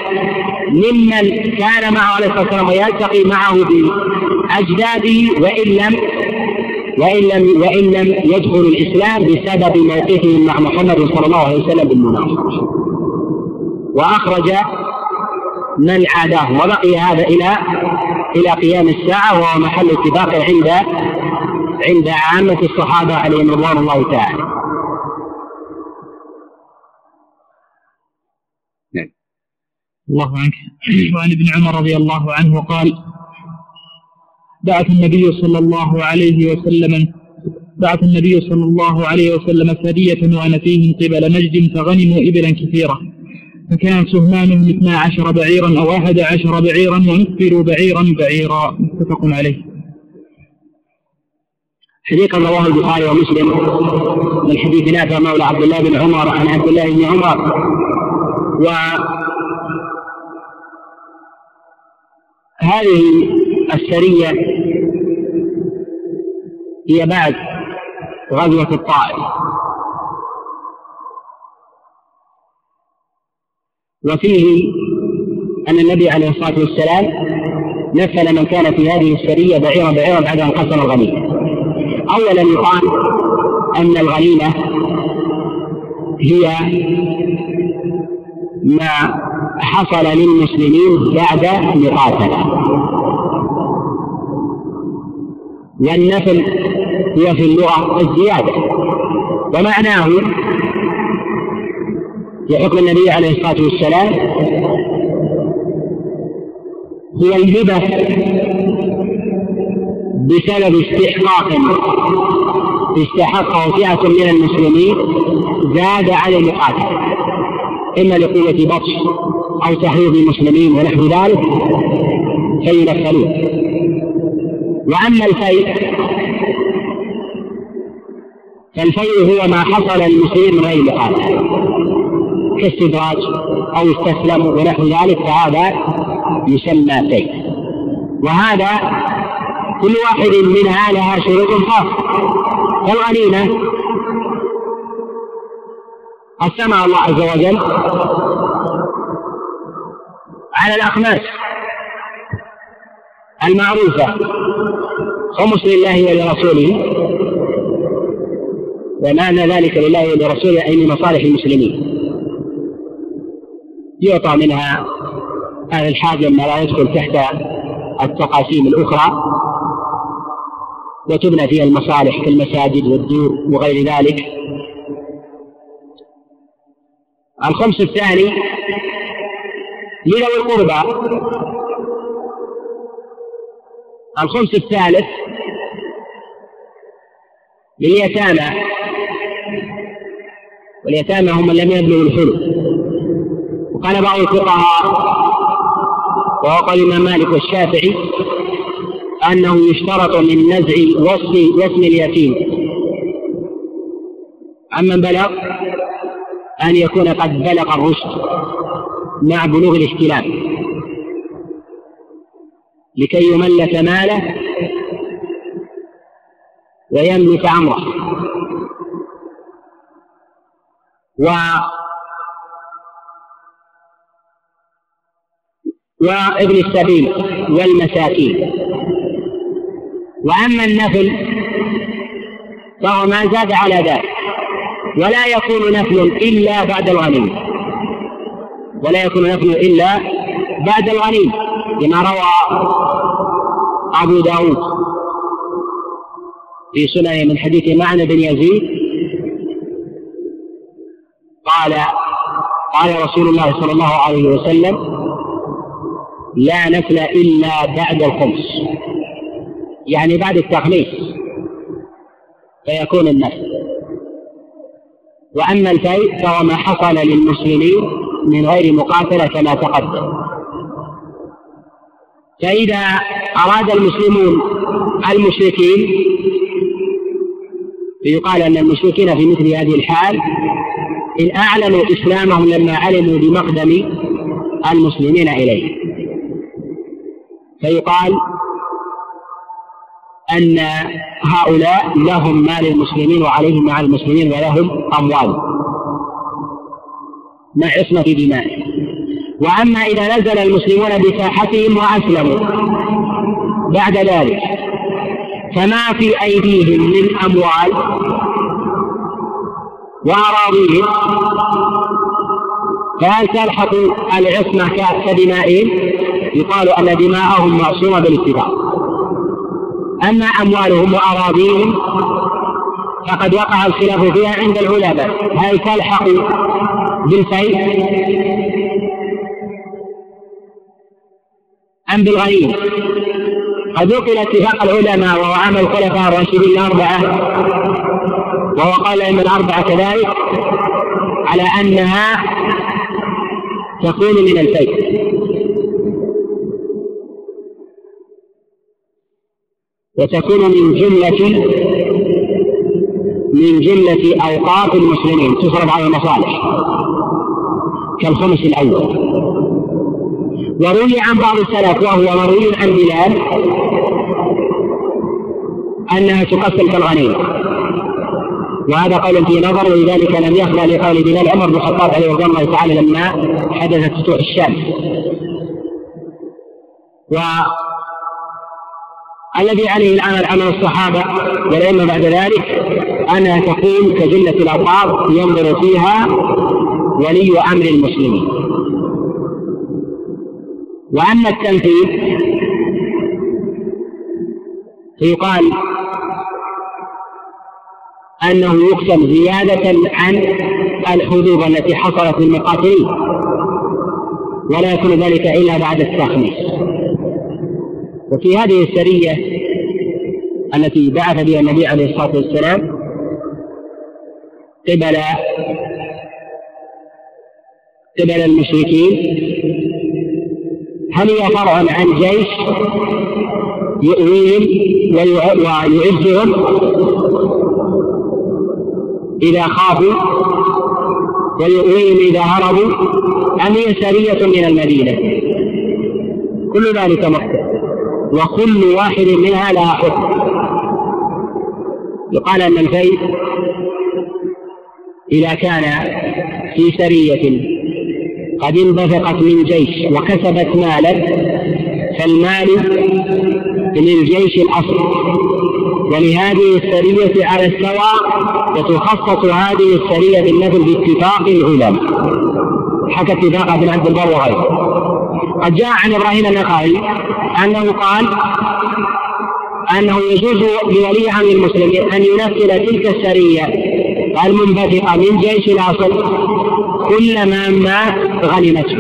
ممن كان معه عليه الصلاة والسلام ويلتقي معه بأجداده وإن لم يدخل الإسلام بسبب موقفهم مع محمد صلى الله عليه وسلم بالمناصرة، وأخرج من عاداه، وبقي هذا إلى قيام الساعة، وهو محل اتفاق عند عامة الصحابة عليهم رضوان الله تعالى. الله عنك. وعن ابن عمر رضي الله عنه قال: بعث النبي صلى الله عليه وسلم سرية وأنا فيهم قبل نجد، فغنموا إبلا كثيرة، فكان سهمانهم 12 بعيرا أو 11 بعيرا، ونفروا بعيرا. متفق عليه. حديث رواه البخاري ومسلم من حديث نافع مولى عبد الله بن عمر عن عبد الله بن عمر. وهذه السرية هي بعد غزوة الطائف، وفيه أن النبي عليه الصلاة والسلام نفل من كان في هذه السرية بعيرا بعيرا بعد أن قسم الغنيمة. أولا يقال أن الغنيمة هي ما حصل للمسلمين بعد مقاتلة، والنفل هي في اللغة الزيادة، ومعناه يحكم النبي عليه الصلاة والسلام هو الهبة بسبب استحقه فئة من المسلمين زاد على المقاتل، إما لقوة بطش أو تحريض المسلمين ونحو ذلك فينفلون. وأما الفيء فالفيء هو ما حصل للمسلمين من غير مقاتلة كاستدراج أو استسلموا ونحو ذلك، فهذا يسمى فيء. وهذا كل واحد منها لها شروط خاصة. فالغنيمة قسمها الله عز وجل على الأخماس المعروفة: خمس لله ولرسوله، ومعنى ذلك لله ولرسوله أي لمصالح المسلمين، يعطى منها أهل الحاجة ما لا يدخل تحت التقاسيم الأخرى، وتبنى فيها المصالح كالمساجد والدور وغير ذلك. الخمس الثاني لذوي القربى. الخمس الثالث لليتامى، واليتامى هم من لم يبلغوا الحلم. وقال بعض الفقهاء وهو قال الإمام مالك والشافعي أنه يشترط من نزع وصف اليتيم عمن بلغ أن يكون قد بلغ الرشد مع بلوغ الاحتلال، لكي يملك ماله ويملك عمره. وابن السبيل والمساكين. وأما النفل فهو ما زاد على ذلك، ولا يكون نفل إلا بعد الغنيمة لما روى أبو داود في سننه من حديث معنى بن يزيد قال رسول الله صلى الله عليه وسلم: لا نفل إلا بعد الخمس، يعني بعد التخميس فيكون النفل. وأما الفيء فهو ما حصل للمسلمين من غير مقاتلة كما تقدم. فإذا أراد المسلمون المشركين، فيقال أن المشركين في مثل هذه الحال إن أعلنوا إسلامهم لما علموا بمقدم المسلمين إليه، فيقال أن هؤلاء لهم ما للمسلمين وعليهم مع المسلمين ولهم أموال مع عصمة دمائهم. وأما إذا نزل المسلمون بساحتهم وأسلموا بعد ذلك فما في أيديهم من أموال وأراضيهم، فهل تلحق العصمة كدمائهم؟ يقال أن دماءهم معصومة بالاتفاق. أما أموالهم وأراضيهم فقد وقع الخلاف فيها عند العلماء، هل تلحق بالفيء أم بالغنيمة؟ قد وقع اتفاق العلماء وهو عمل الخلفاء الراشدين الأربعة، وهو قال أئمة الأربعة كذلك، على أنها تكون من الفيء. وتكون من جملة أوقاف المسلمين تصرف على المصالح كالخمس الأول. وروي عن بعض السلف وهو مروي عن بلال أنها تقسم كالغنيمة، وهذا قول في نظر، ولذلك لم يخلى لقول بلال عمر بن الخطاب عليه رضي الله تعالى لما حدثت فتوح الشام. والذي عليه العمل عمل الصحابة والأئمة بعد ذلك أنها تكون كجلة الأوقاف ينظر فيها ولي أمر المسلمين. وأما التنفيذ فيقال أنه يقسم زيادة عن الحدود التي حصلت للمقاتلين، ولا يكون ذلك إلا بعد التخميس. وفي هذه السرية التي بعث بها النبي عليه الصلاة والسلام قبل المشركين، هل هي فرع عن جيش يؤويهم ويعزهم إذا خافوا ويؤويهم إذا هربوا، أم هي سرية من المدينة؟ كل ذلك محتمل، وكل واحد منها لها حكم. يقال أن الفيء إذا كان في سرية قد انبثقت من جيش وكسبت مالا فالمال للجيش الأصل، ولهذه السرية على السواء وتخصص هذه السرية بالنفل باتفاق العلماء، حكى اتفاق ابن عبد البر وغيره. قد جاء عن إبراهيم النخعي أنه قال أنه يجوز لولي أمر المسلمين أن ينفل تلك السرية المنبثقة من جيش الأصل كلما ما غنمته،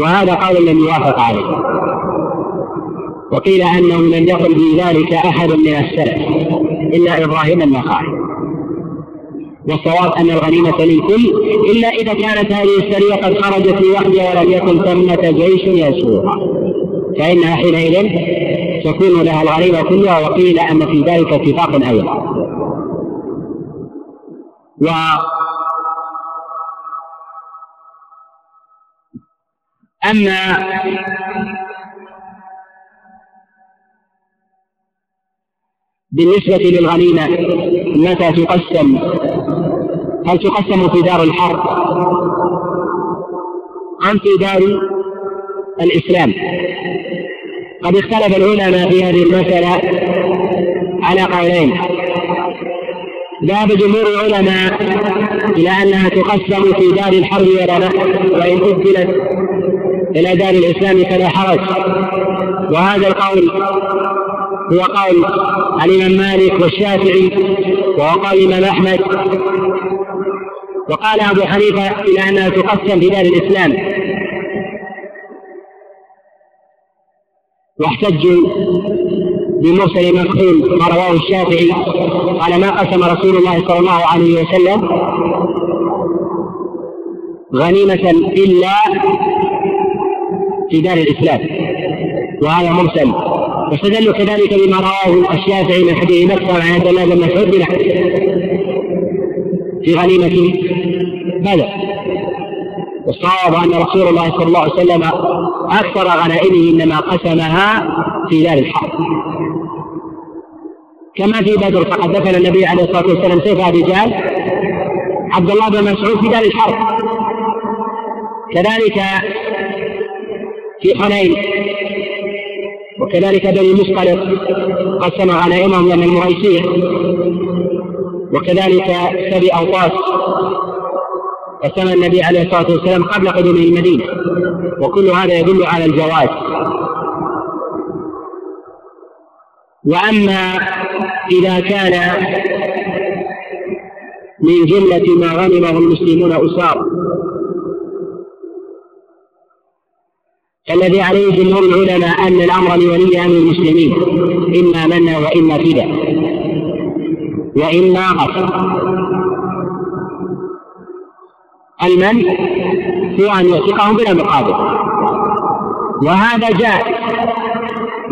وهذا قول لم يوافق عليه. وقيل أنه لم يقل بذلك أحد من السلف إلا إبراهيم النخعي. والصواب أن الغنيمة للكل، إلا إذا كانت هذه السرية قد خرجت لوحدها ولم يكن ثمة جيش يسوقها، فإنها حينئذ تكون لها الغنيمة كلها. وقيل أن في ذلك اتفاق أيضا. بالنسبة للغنيمة متى تقسم، هل تقسم في دار الحرب أم في دار الإسلام؟ قد اختلف العلماء في هذه المسألة على قولين. ذهب جمهور العلماء إلى أنها تقسم في دار الحرب وإن أبدلت إلى دار الإسلام فلا حرج، وهذا القول هو قول الإمام مالك والشافعي، وهو قول الإمام أحمد. وقال أبو حنيفة إلى أنها تقسم في دار الإسلام واحتج بمرسل مقبول ما رواه الشافعي على ما قسم رسول الله صلى الله عليه وسلم غنيمة إلا في دار الإسلام، وهذا مرسل. واستدلوا كذلك بما رواه الشافعي من حديث مكة عن عبد الله بن مسعود في غنيمة بدر. والصواب أن رسول الله صلى الله عليه وسلم أكثر غنائمه إنما قسمها في دار الحرب، كما في بدر فقد دفن النبي عليه الصلاة والسلام سيف رجال عبد الله بن مسعود في دار الحرب. كذلك في حنين وكذلك بني مسقلق قسم غنائمهم من المغيسين، وكذلك سبي أوطاس قسم النبي عليه الصلاة والسلام قبل قدومه المدينة، وكل هذا يدل على الجواز. وأما إذا كان من جملة ما غنمه المسلمون أسار الذي عليه جمهور العلماء أن الأمر لولي أمر المسلمين إما منه وإما فداء وإما قصر. المن هو أن يثقهم بلا مقابل، وهذا جاء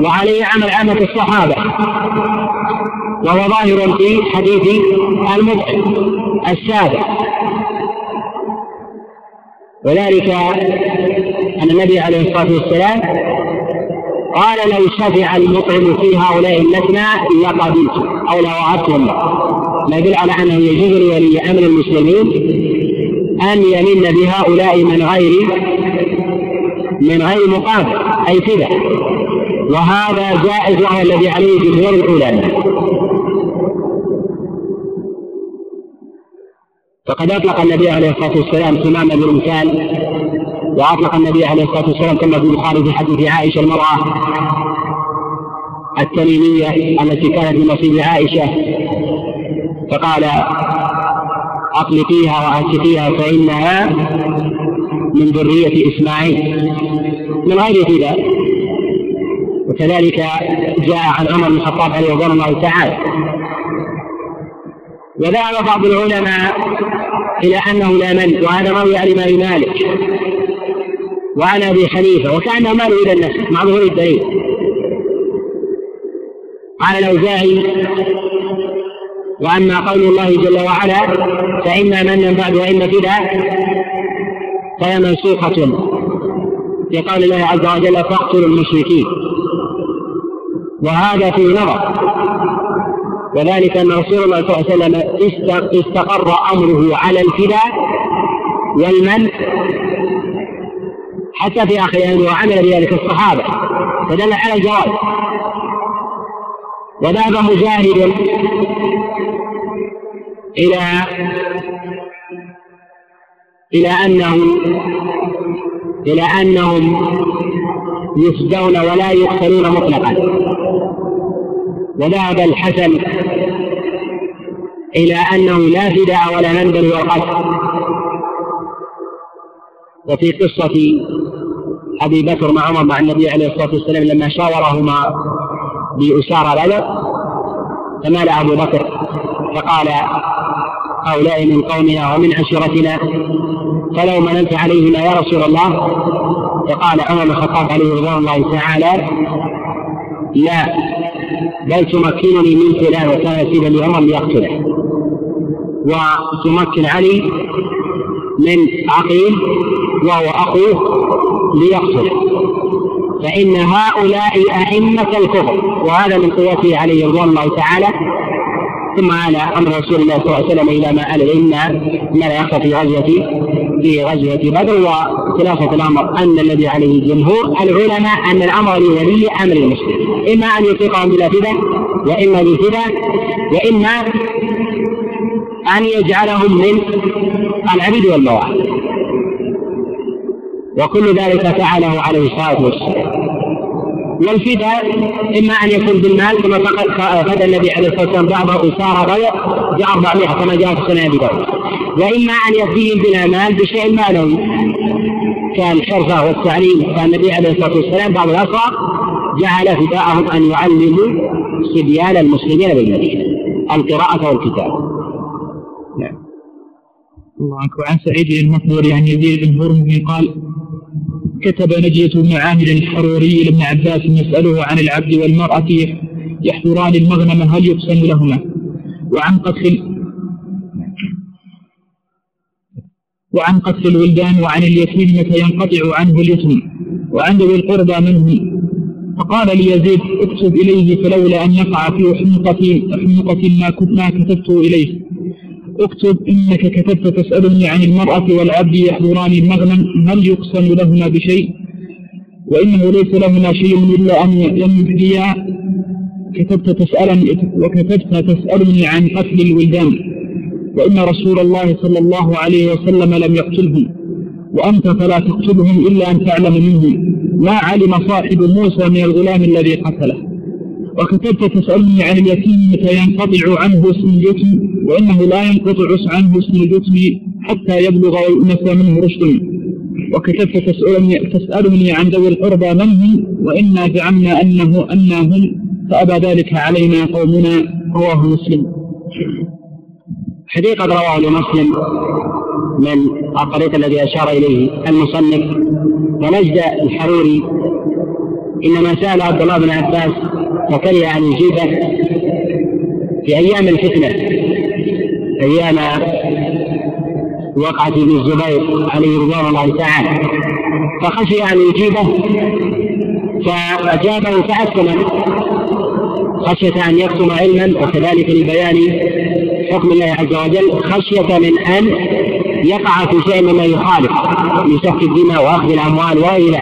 وعليه عمل عامة الصحابة، وهو ظاهر في حديث المضعف السابق. وذلك أن النبي عليه الصلاة والسلام قال لو شفع المطعم في هؤلاء اللثنى لقبلت أو لوعدتهم الله، ما يدل على أنه يجوز لولي أمر المسلمين أن يمن بهؤلاء من غير مقابل أي فداء، وهذا جائز وهو الذي عليه جمهور العلماء. فقد أطلق النبي عليه الصلاة والسلام تماما بالإمكان، وأطلق النبي عليه الصلاة والسلام كما في البخاري في حديث عائشة المرأة التميمية التي كانت من نصيب عائشة فقال أطلقيها وأسقيها فإنها من ذرية إسماعيل من غير فداء. وكذلك جاء عن عمر بن الخطاب عليه رضي الله تعالى. وذهب بعض العلماء إلى أنه لا من، وهذا روي عن الإمام مالك وعن أبي حنيفة، وكأنه ما إلى النفس مع ظهور الدليل. قال الأوزاعي وأما قول الله جل وعلا فإما من بعد وإما فداء فهي منسوخة في قول الله عز وجل فاقتلوا المشركين، وهذا في نظر، وذلك أن رسول الله صلى الله عليه وسلم استقر أمره على الفداء والمن حتى في آخر أمره وعمل بذلك الصحابة، فدل على الجواز. وذهب مجاهد إلى أنهم يفدون ولا يقتلون مطلقا، وذهب الحسن إلى أنه لا فداء ولا من بل هو القتل. وفي قصة أبي بكر مع عمر مع النبي عليه الصلاة والسلام لما شاورهما بأسارى بدر فمال أبو بكر فقال هؤلاء من قومنا ومن عشيرتنا فلو مننت عليهما يا رسول الله، فقال عمر بن الخطاب عليه رضي الله تعالى لا بل تمكنني من فلان، وكان يسيبا لعمر ليقتله، وتمكن علي من عقيل وهو أخوه ليقتله، فإن هؤلاء أئمة الكفر، وهذا من قوته عليه رضوان الله تعالى. ثم على أمر رسول الله صلى الله عليه وسلم إلى ما قال العلم ما لا يخفى في غزوة بدر. وخلاصة الأمر أن الذي عليه جمهور العلماء أن الأمر لولي أمر المسلم، إما أن يطلقهم بلا فداء وإما بفداء، وإما أن يجعلهم من العبيد والمواعظ، وكل ذلك فعله عليه الصلاة والسلام. والفداء إما أن يكون بالمال كما فدى النبي عليه الصلاة والسلام بعض أسارى ب400 كما جاء في سنة أبي داود، وإما أن يفديهم بلا مال بشيء مالوي كالحرفة والتعليم، كان النبي عليه الصلاة والسلام بعض الأسرى جعل فداءهم أن يعلموا صبيان المسلمين بالمدينة القراءة والكتاب. نعم. الله أكبر. عن سعيد المقبري عن يزيد بن هرمز قال: كتب نجية بن عامر الحروري لابن عباس يسأله عن العبد والمرأة يحضران المغنم هل يقسم لهما، وعن قتل الولدان، وعن اليتيم متى ينقطع عنه اليتم، وعن ذوي القربى منه. فقال لي يزيد: اكتب إليه، فلولا أن يقع في حمقة ما كتبته إليه. اكتب: إنك كتبت تسألني عن المرأة والعبد يحضران المغنم هل يقسم لهما بشيء، وإنه ليس لهما شيء إلا أن يمديا. كتبت تسألني عن قتل الولدان، وإن رسول الله صلى الله عليه وسلم لم يقتلهم، وأنت فلا تقتلهم إلا أن تعلم منهم ما علم صاحب موسى من الغلام الذي قتله. وكتبت تسألني عن اليتيم متى ينقطع عنه اسم اليتم، وإنه لا ينقطع عنه اسم اليتم حتى يبلغ ويؤنس منه رشد. وكتبت تسألني عن ذوي القربى منهم، وإنا زعمنا أنهم فأبى ذلك علينا قومنا. رواه مسلم. حديث قد رواه لمسلم من الطريق الذي أشار إليه المصنف. ونجد الحروري إنما سأل عبد الله بن عباس وكره عن يجيبه في أيام الفتنة، أيام وقعة ابن الزبير عليه رضوان الله تعالى، فخشي عن يجيبه فأجابه فأسلم خشية أن يكتم علما، وكذلك لبيان حكم الله عز وجل، خشية من أن يقع في شيء مما يخالف لسفك الدماء وأخذ الأموال وإلى.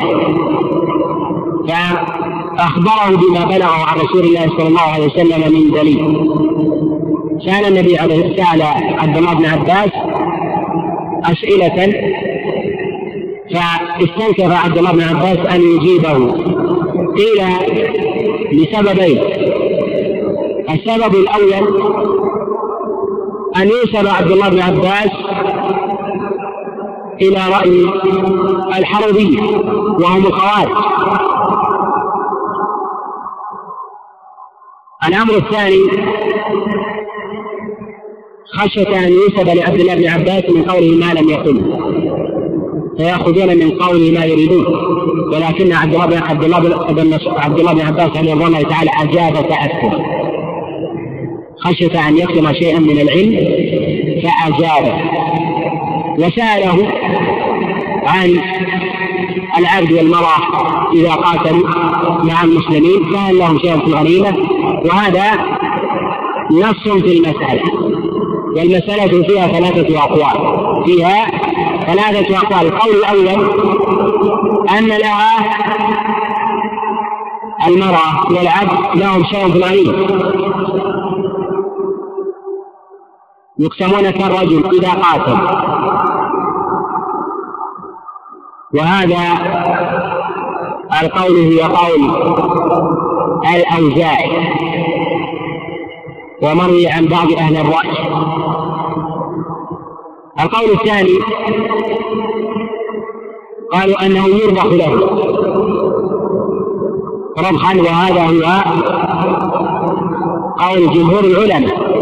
فأخبره بما بلغه عن رسول الله صلى الله عليه وسلم من دليل. سأل عبد الله بن عباس أسئلة فاستنكر عبد الله بن عباس أن يجيبه، قيل لسببين: السبب الأول أن ينسب عبد الله بن عباس إلى رأي الحروري وهم الخوارج. الأمر الثاني خشية أن ينسب لعبد الله بن عباس من قوله ما لم يقل، فيأخذون من قوله ما يريدون. ولكن عبد الله بن عباس عليه رضي الله تعالى أجاب فأكتب، خشية أن يكتم شيئا من العلم فأجابه. وسأله عن العبد والمرأة إذا قاتلوا مع المسلمين فهل لهم شيء في الغنيمة، وهذا نص في المسألة، والمسألة فيها ثلاثة أقوال. القول الأول أن لها المرأة والعبد لهم شيء في الغنيمة يقسمون كالرجل إذا قاتل، وهذا القول هو قول الأوزاعي ومروي عن بعض أهل الرأي. القول الثاني قالوا أنه يربح له ربحا، وهذا هو قول جمهور العلماء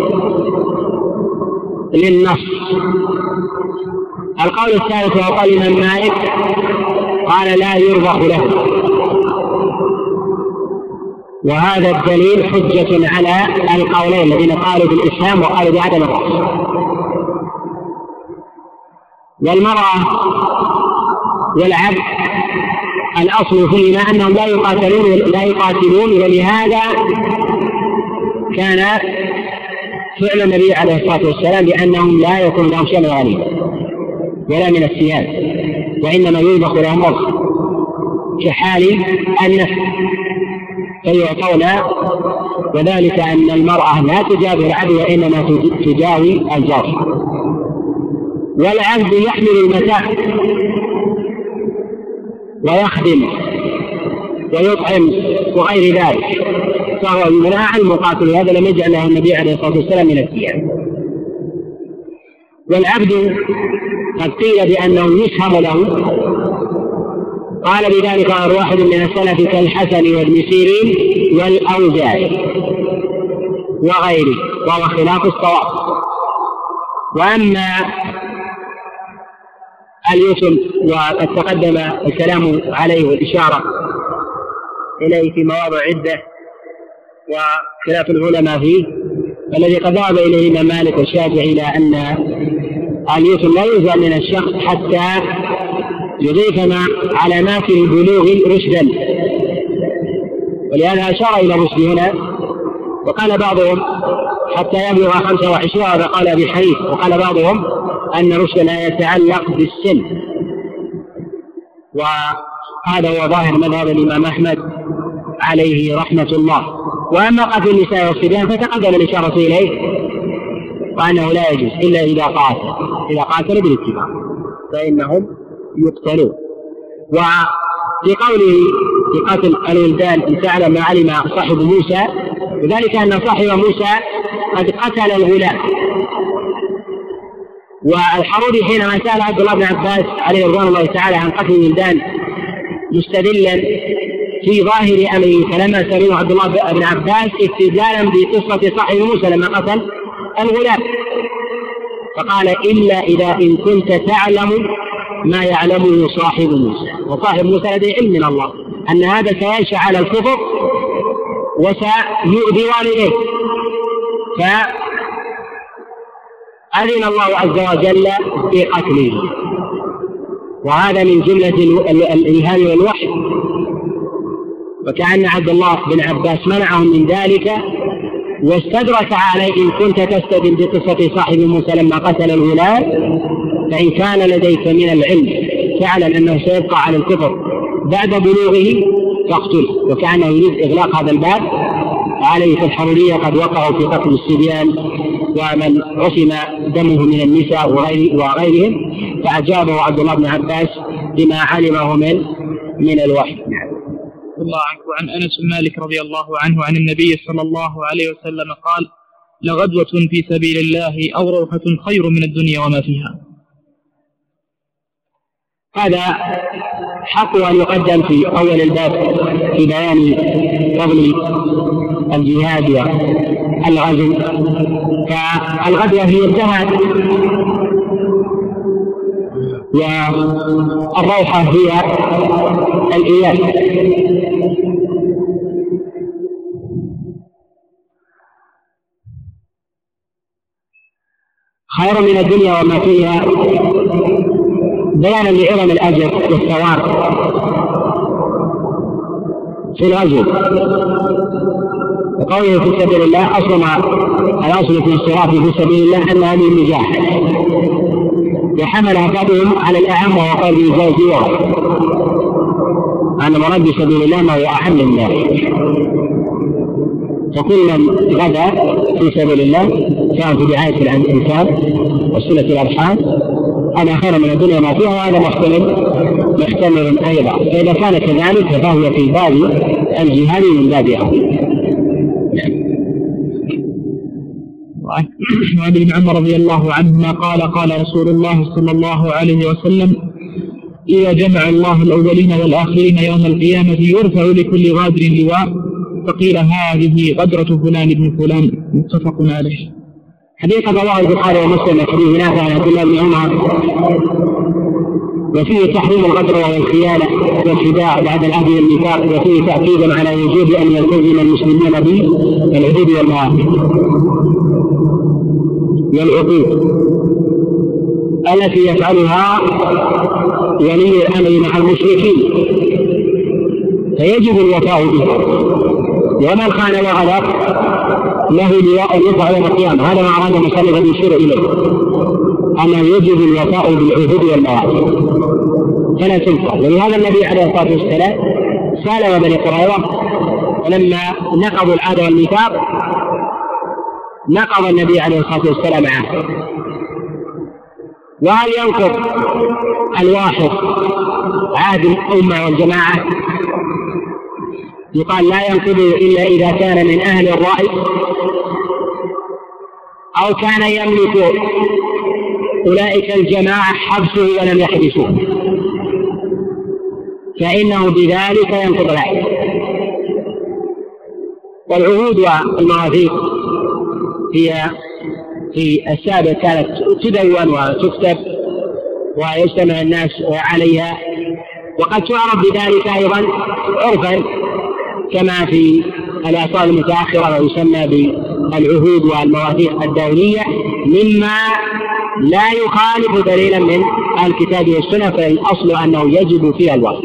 للنص. القول الثالث هو قول الإمام مالك قال لا يربح له، وهذا الدليل حجة على القولين الذين قالوا بالإسلام وقالوا بعدم الرأس. والمرأة والعبد الأصل فيهما أنهم لا يقاتلون، ولهذا كان فعل النبي عليه الصلاة والسلام لأنهم لا يكون لهم شيء من الغنيمة ولا من الثياب، وإنما يذبح لهم ربح كحال النفس فيعطون. وذلك أن المرأة لا تجاوي العبد وإنما تجاوي الجرح، والعبد يحمل المتاع ويخدم ويطعم وغير ذلك، فهو مناع المقاتل، هذا لم يجعله النبي عليه الصلاة والسلام من الثياب. والعبد قد قيل بأنه يسهم له قال بذلك أرواح من السلف كالحسن وابن سيرين والأوزاعي وغيره، وهو خلاف الصواب. وأما اليتم وقد تقدم الكلام عليه والإشارة إليه في مواضع عدة وخلاف العلماء فيه، الذي قد ذهب إليه الإمام مالك والشافعي إلى أن اليتم لا يجزى من الشخص حتى يضيف مع علامات البلوغ رشدا، ولهذا أشار إلى الرشد هنا. وقال بعضهم حتى يبلغ 25، قال أبي حنيفة، وقال بعضهم أن رشد لا يتعلق بالسن، وهذا هو ظاهر مذهب الإمام أحمد عليه رحمة الله. وأما قتل النساء والصبيان فتقدم الإشارة إليه وأنه لا يجوز إلا إذا قاتل بالاتفاق فإنهم يقتلون. وفي قوله في قتل الولدان إن تعلم ما علم صاحب موسى، وذلك أن صاحب موسى قد قتل الغلام. والحروري حينما سأل عبد الله بن عباس عليه رضوان الله تعالى عن قتل الولدان مستدلا في ظاهر أمره، فلما سأله عبد الله بن عباس استدلالا بقصة صاحب موسى لما قتل الغلام، فقال إلا إذا إن كنت تعلم ما يعلمه صاحب موسى، وصاحب موسى لديه علم من الله أن هذا سينشأ على الكفر وسيؤذي والديه، فأذن الله عز وجل في قتله. وهذا من جملة الإلهام والوحي، وكأن عبد الله بن عباس منعهم من ذلك واستدرك عليه إن كنت تستدل بقصة صاحب موسى لما قتل الغلام، فإن كان لديك من العلم فاعلم أنه سيبقى على الكفر بعد بلوغه فاقتله. وكأنه يريد إغلاق هذا الباب عليه، فالحرورية قد وقعوا في قتل الصبيان ومن عصم دمه من النساء وغيرهم، فأجابه عبد الله بن عباس بما علمه من الوحي. الله عنه وعن أنس بن مالك رضي الله عنه عن النبي صلى الله عليه وسلم قال: لغدوة في سبيل الله أو روحة خير من الدنيا وما فيها. هذا حق أن يقدم في أول الباب في بيان فضل الجهاد والغزو، فالغدوة هي الجهاد والروحة هي الإياب. خير من الدنيا وما فيها بيانا لعظم الأجر والثواب في الغزو، وقوله في سبيل الله الأصل في الصراط في سبيل الله أن هذه المجاهدة وحمل أحدهم على الأعم وقال بإجازة يوم أن مراد سبيل الله ما هو أعم لله، فكل من غدا في سبيل الله كان في دعاية الإنسان وصلة الأرحام أنا خير من الدنيا ما فيها، وهذا محتمل أيضا. فإذا كان كذلك فهو في باب الجهاد من باب أولى. وعن ابن عمر رضي الله عنهما قال: قال رسول الله صلى الله عليه وسلم: إذا جمع الله الأولين والآخرين يوم القيامة يرفع لكل غادر لواء، فقيل هذه غدرة فلان بن فلان، متفق عليه. حديث رواه البخاري ومسلم حديث نافع عن عبد الله بن عمر، وفيه تحريم الغدر والخيانة والخداع بعد العهد والميثاق، وفيه تأكيد على وجوب أن يلتزم المسلمون بالعهود والمواثيق والعقود التي يفعلها ولي الأمر مع المشركين، فيجب الوفاء بها، ومن خان وغدر له لواء يرفع يوم القيامة. هذا ما أراد المصنف أن يشير إليه، أن يجب الوفاء بالعهود والمواثيق فلا تنفع. ولهذا النبي عليه الصلاة والسلام سأل بني قريظة ولما نقضوا العهد والميثاق نقض النبي عليه الصلاة والسلام معه، وهل ينقض الواحد عهد الأمة والجماعة؟ يقال لا ينقضه إلا إذا كان من أهل الرأي أو كان يملك أولئك الجماعة حبسه ولم يحبسوه، فإنه بذلك ينقض العهد. والعهود والمواثيق هي في السابق كانت تدون وتكتب ويجتمع الناس عليها، وقد تعرف بذلك أيضا عرفا كما في الآثار المتأخرة ويسمى بالعهود والمواثيق الدولية، مما لا يخالف دليلا من الكتاب والسنة، فالأصل أنه يجب فيها الوصف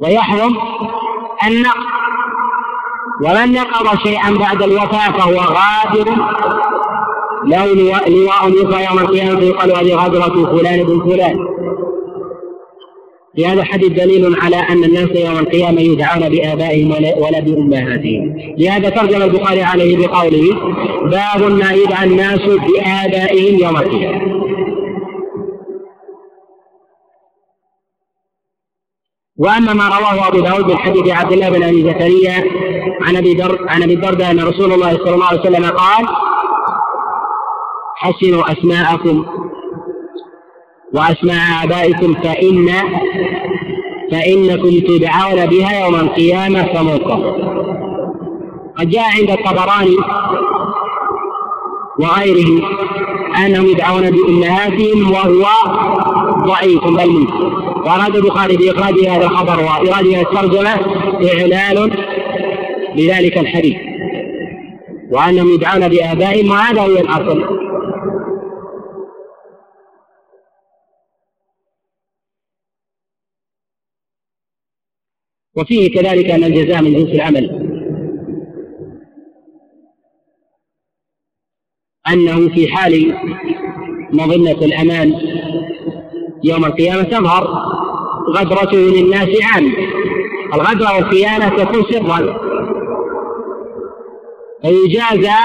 ويحرم النقض، ومن نقض شيئا بعد الوفاة فهو غادر. لو لواء يوفى يوم القيامة يقال هذه غادرة فلان بن فلان. في هذا الحديث دليل على أن الناس يوم القيامة يدعون بآبائهم ولا بأمهاتهم، لهذا ترجم البخاري عليه بقوله باب ما يدعى الناس بآبائهم يوم القيامة. وأما ما رواه أبو داود من حديث عبد الله بن أبي زكريا عن أبي الدرداء أن رسول الله صلى الله عليه وسلم قال حسنوا أسماءكم وأسماء آبائكم فإنكم تدعون بها يوم القيامة فمنكر. قد جاء عند الطبراني وغيره أنهم يدعون بأمهاتهم وهو ضعيف بل منكر، وأراد البخاري بإخراج هذا الخبر وإيراد هذه الترجمة إعلان لذلك الحديث وأنهم يدعون بآبائهم، وهذا هو الأصل. وفيه كذلك أن الجزاء من جنس العمل، أنه في حال مظنة الأمان يوم القيامة تظهر غدرته للناس عامة. الغدرة والخيانة تكون سرا فيجازى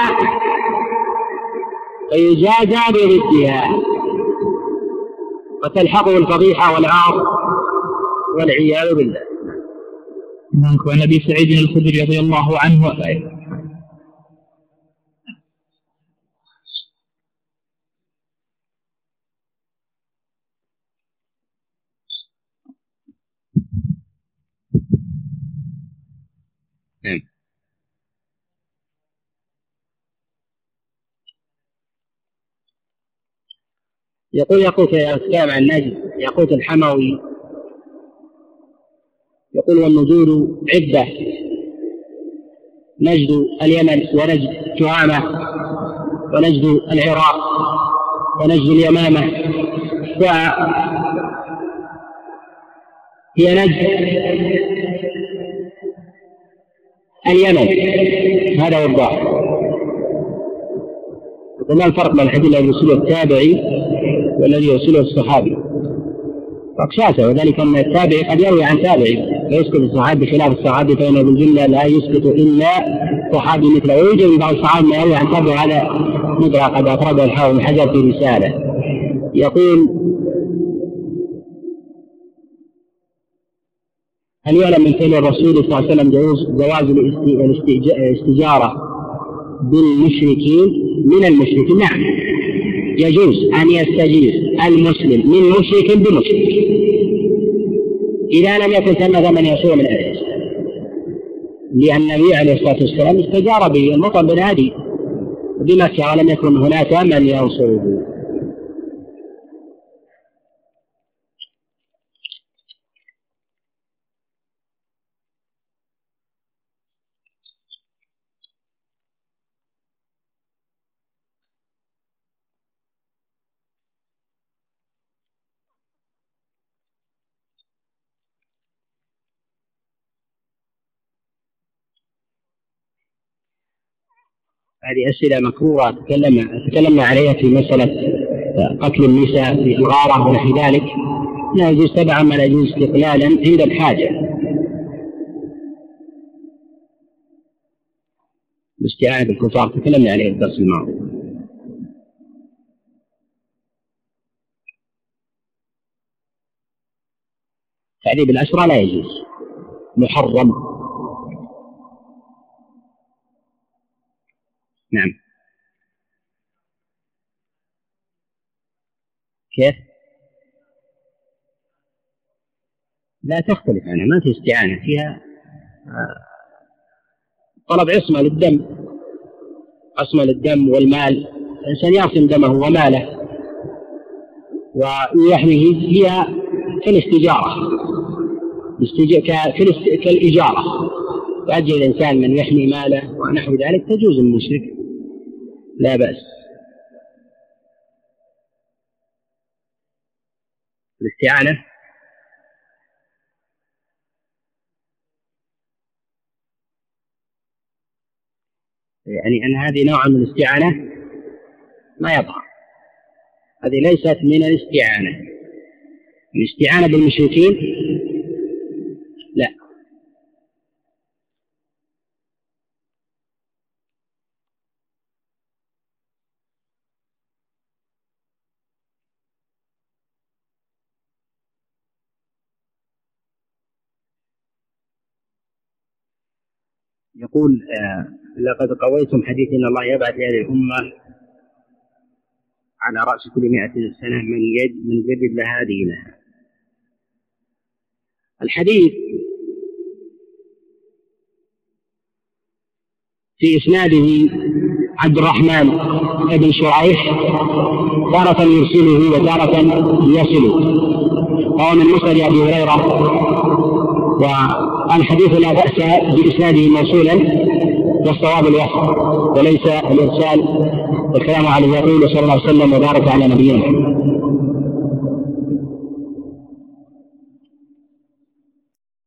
بردها وتلحقه الفضيحة والعار والعياذ بالله. وعن أبي سعيد الخدري رضي الله عنه يقول يقول يا أسلام عن نجد يقول الحموي يقول والنجود عدة، نجد اليمن ونجد جهامة ونجد العراق ونجد اليمامة، وهي نجد اليمن. هذا هو الظاهر. وما الفرق بين الحديث الذي يرسله التابعي والذي يرسله الصحابي؟ فقشاته، وذلك أن التابعي قد يروي عن تابعي ويسكت الصحابي، خلاف الصحابي فإنه بالجملة لا يسكت إلا صحابي مثله. ويوجد بعض الصحابي ما يروي عن تابعي، هذا مدرى قد أفرده الحافظ بن حجر في رسالة. يقول هل يعلم من فعل الرسول صلى الله عليه وسلم جواز الاستجارة بالمشركين من المشركين؟ نعم، يجوز أن يستجير المسلم من مشرك بمشرك إذا لم يتسمى من يسوع من أهل الإسلام، لأن النبي عليه الصلاة والسلام استجار بالمطر بن هادي بمكة ولم يكن هناك من ينصره. هذه أسئلة مكروهة تكلمنا عليها في مسألة قتل النساء في الغارة ونحو ذلك، لا يجوز تبعا ما لا يجوز استقلالا عند الحاجة، الاستعانة بالكفار تكلمنا عليها في الدرس الماضي. تعذيب الأسرى لا يجوز، محرم. نعم. كيف؟ لا تختلف عنها، ما في استعانة فيها. طلب عصمة للدم، عصمة للدم والمال، الإنسان يعصم دمه وماله ويحميه، هي كالاستجارة كالإجارة، يؤدي الإنسان من يحمي ماله ونحو ذلك تجوز المشرك لا بأس. الاستعانة يعني أن هذه نوع من الاستعانة ما يظهر، هذه ليست من الاستعانة. الاستعانة بالمشركين لا. يقول لقد قويتم حديث إن الله يبعث هذه الأمة على رأس كل 100 سنة من جدد لها دينها. الحديث في إسناده عبد الرحمن بن شريح تارة يرسله وتارة يصله، وهو من مسند أبي هريرة، والحديث لا بأس بإسناده موصولا، والصواب الوصل وليس الإرسال، والكلام على الرسول صلى الله عليه وسلم وبارك على نبينا.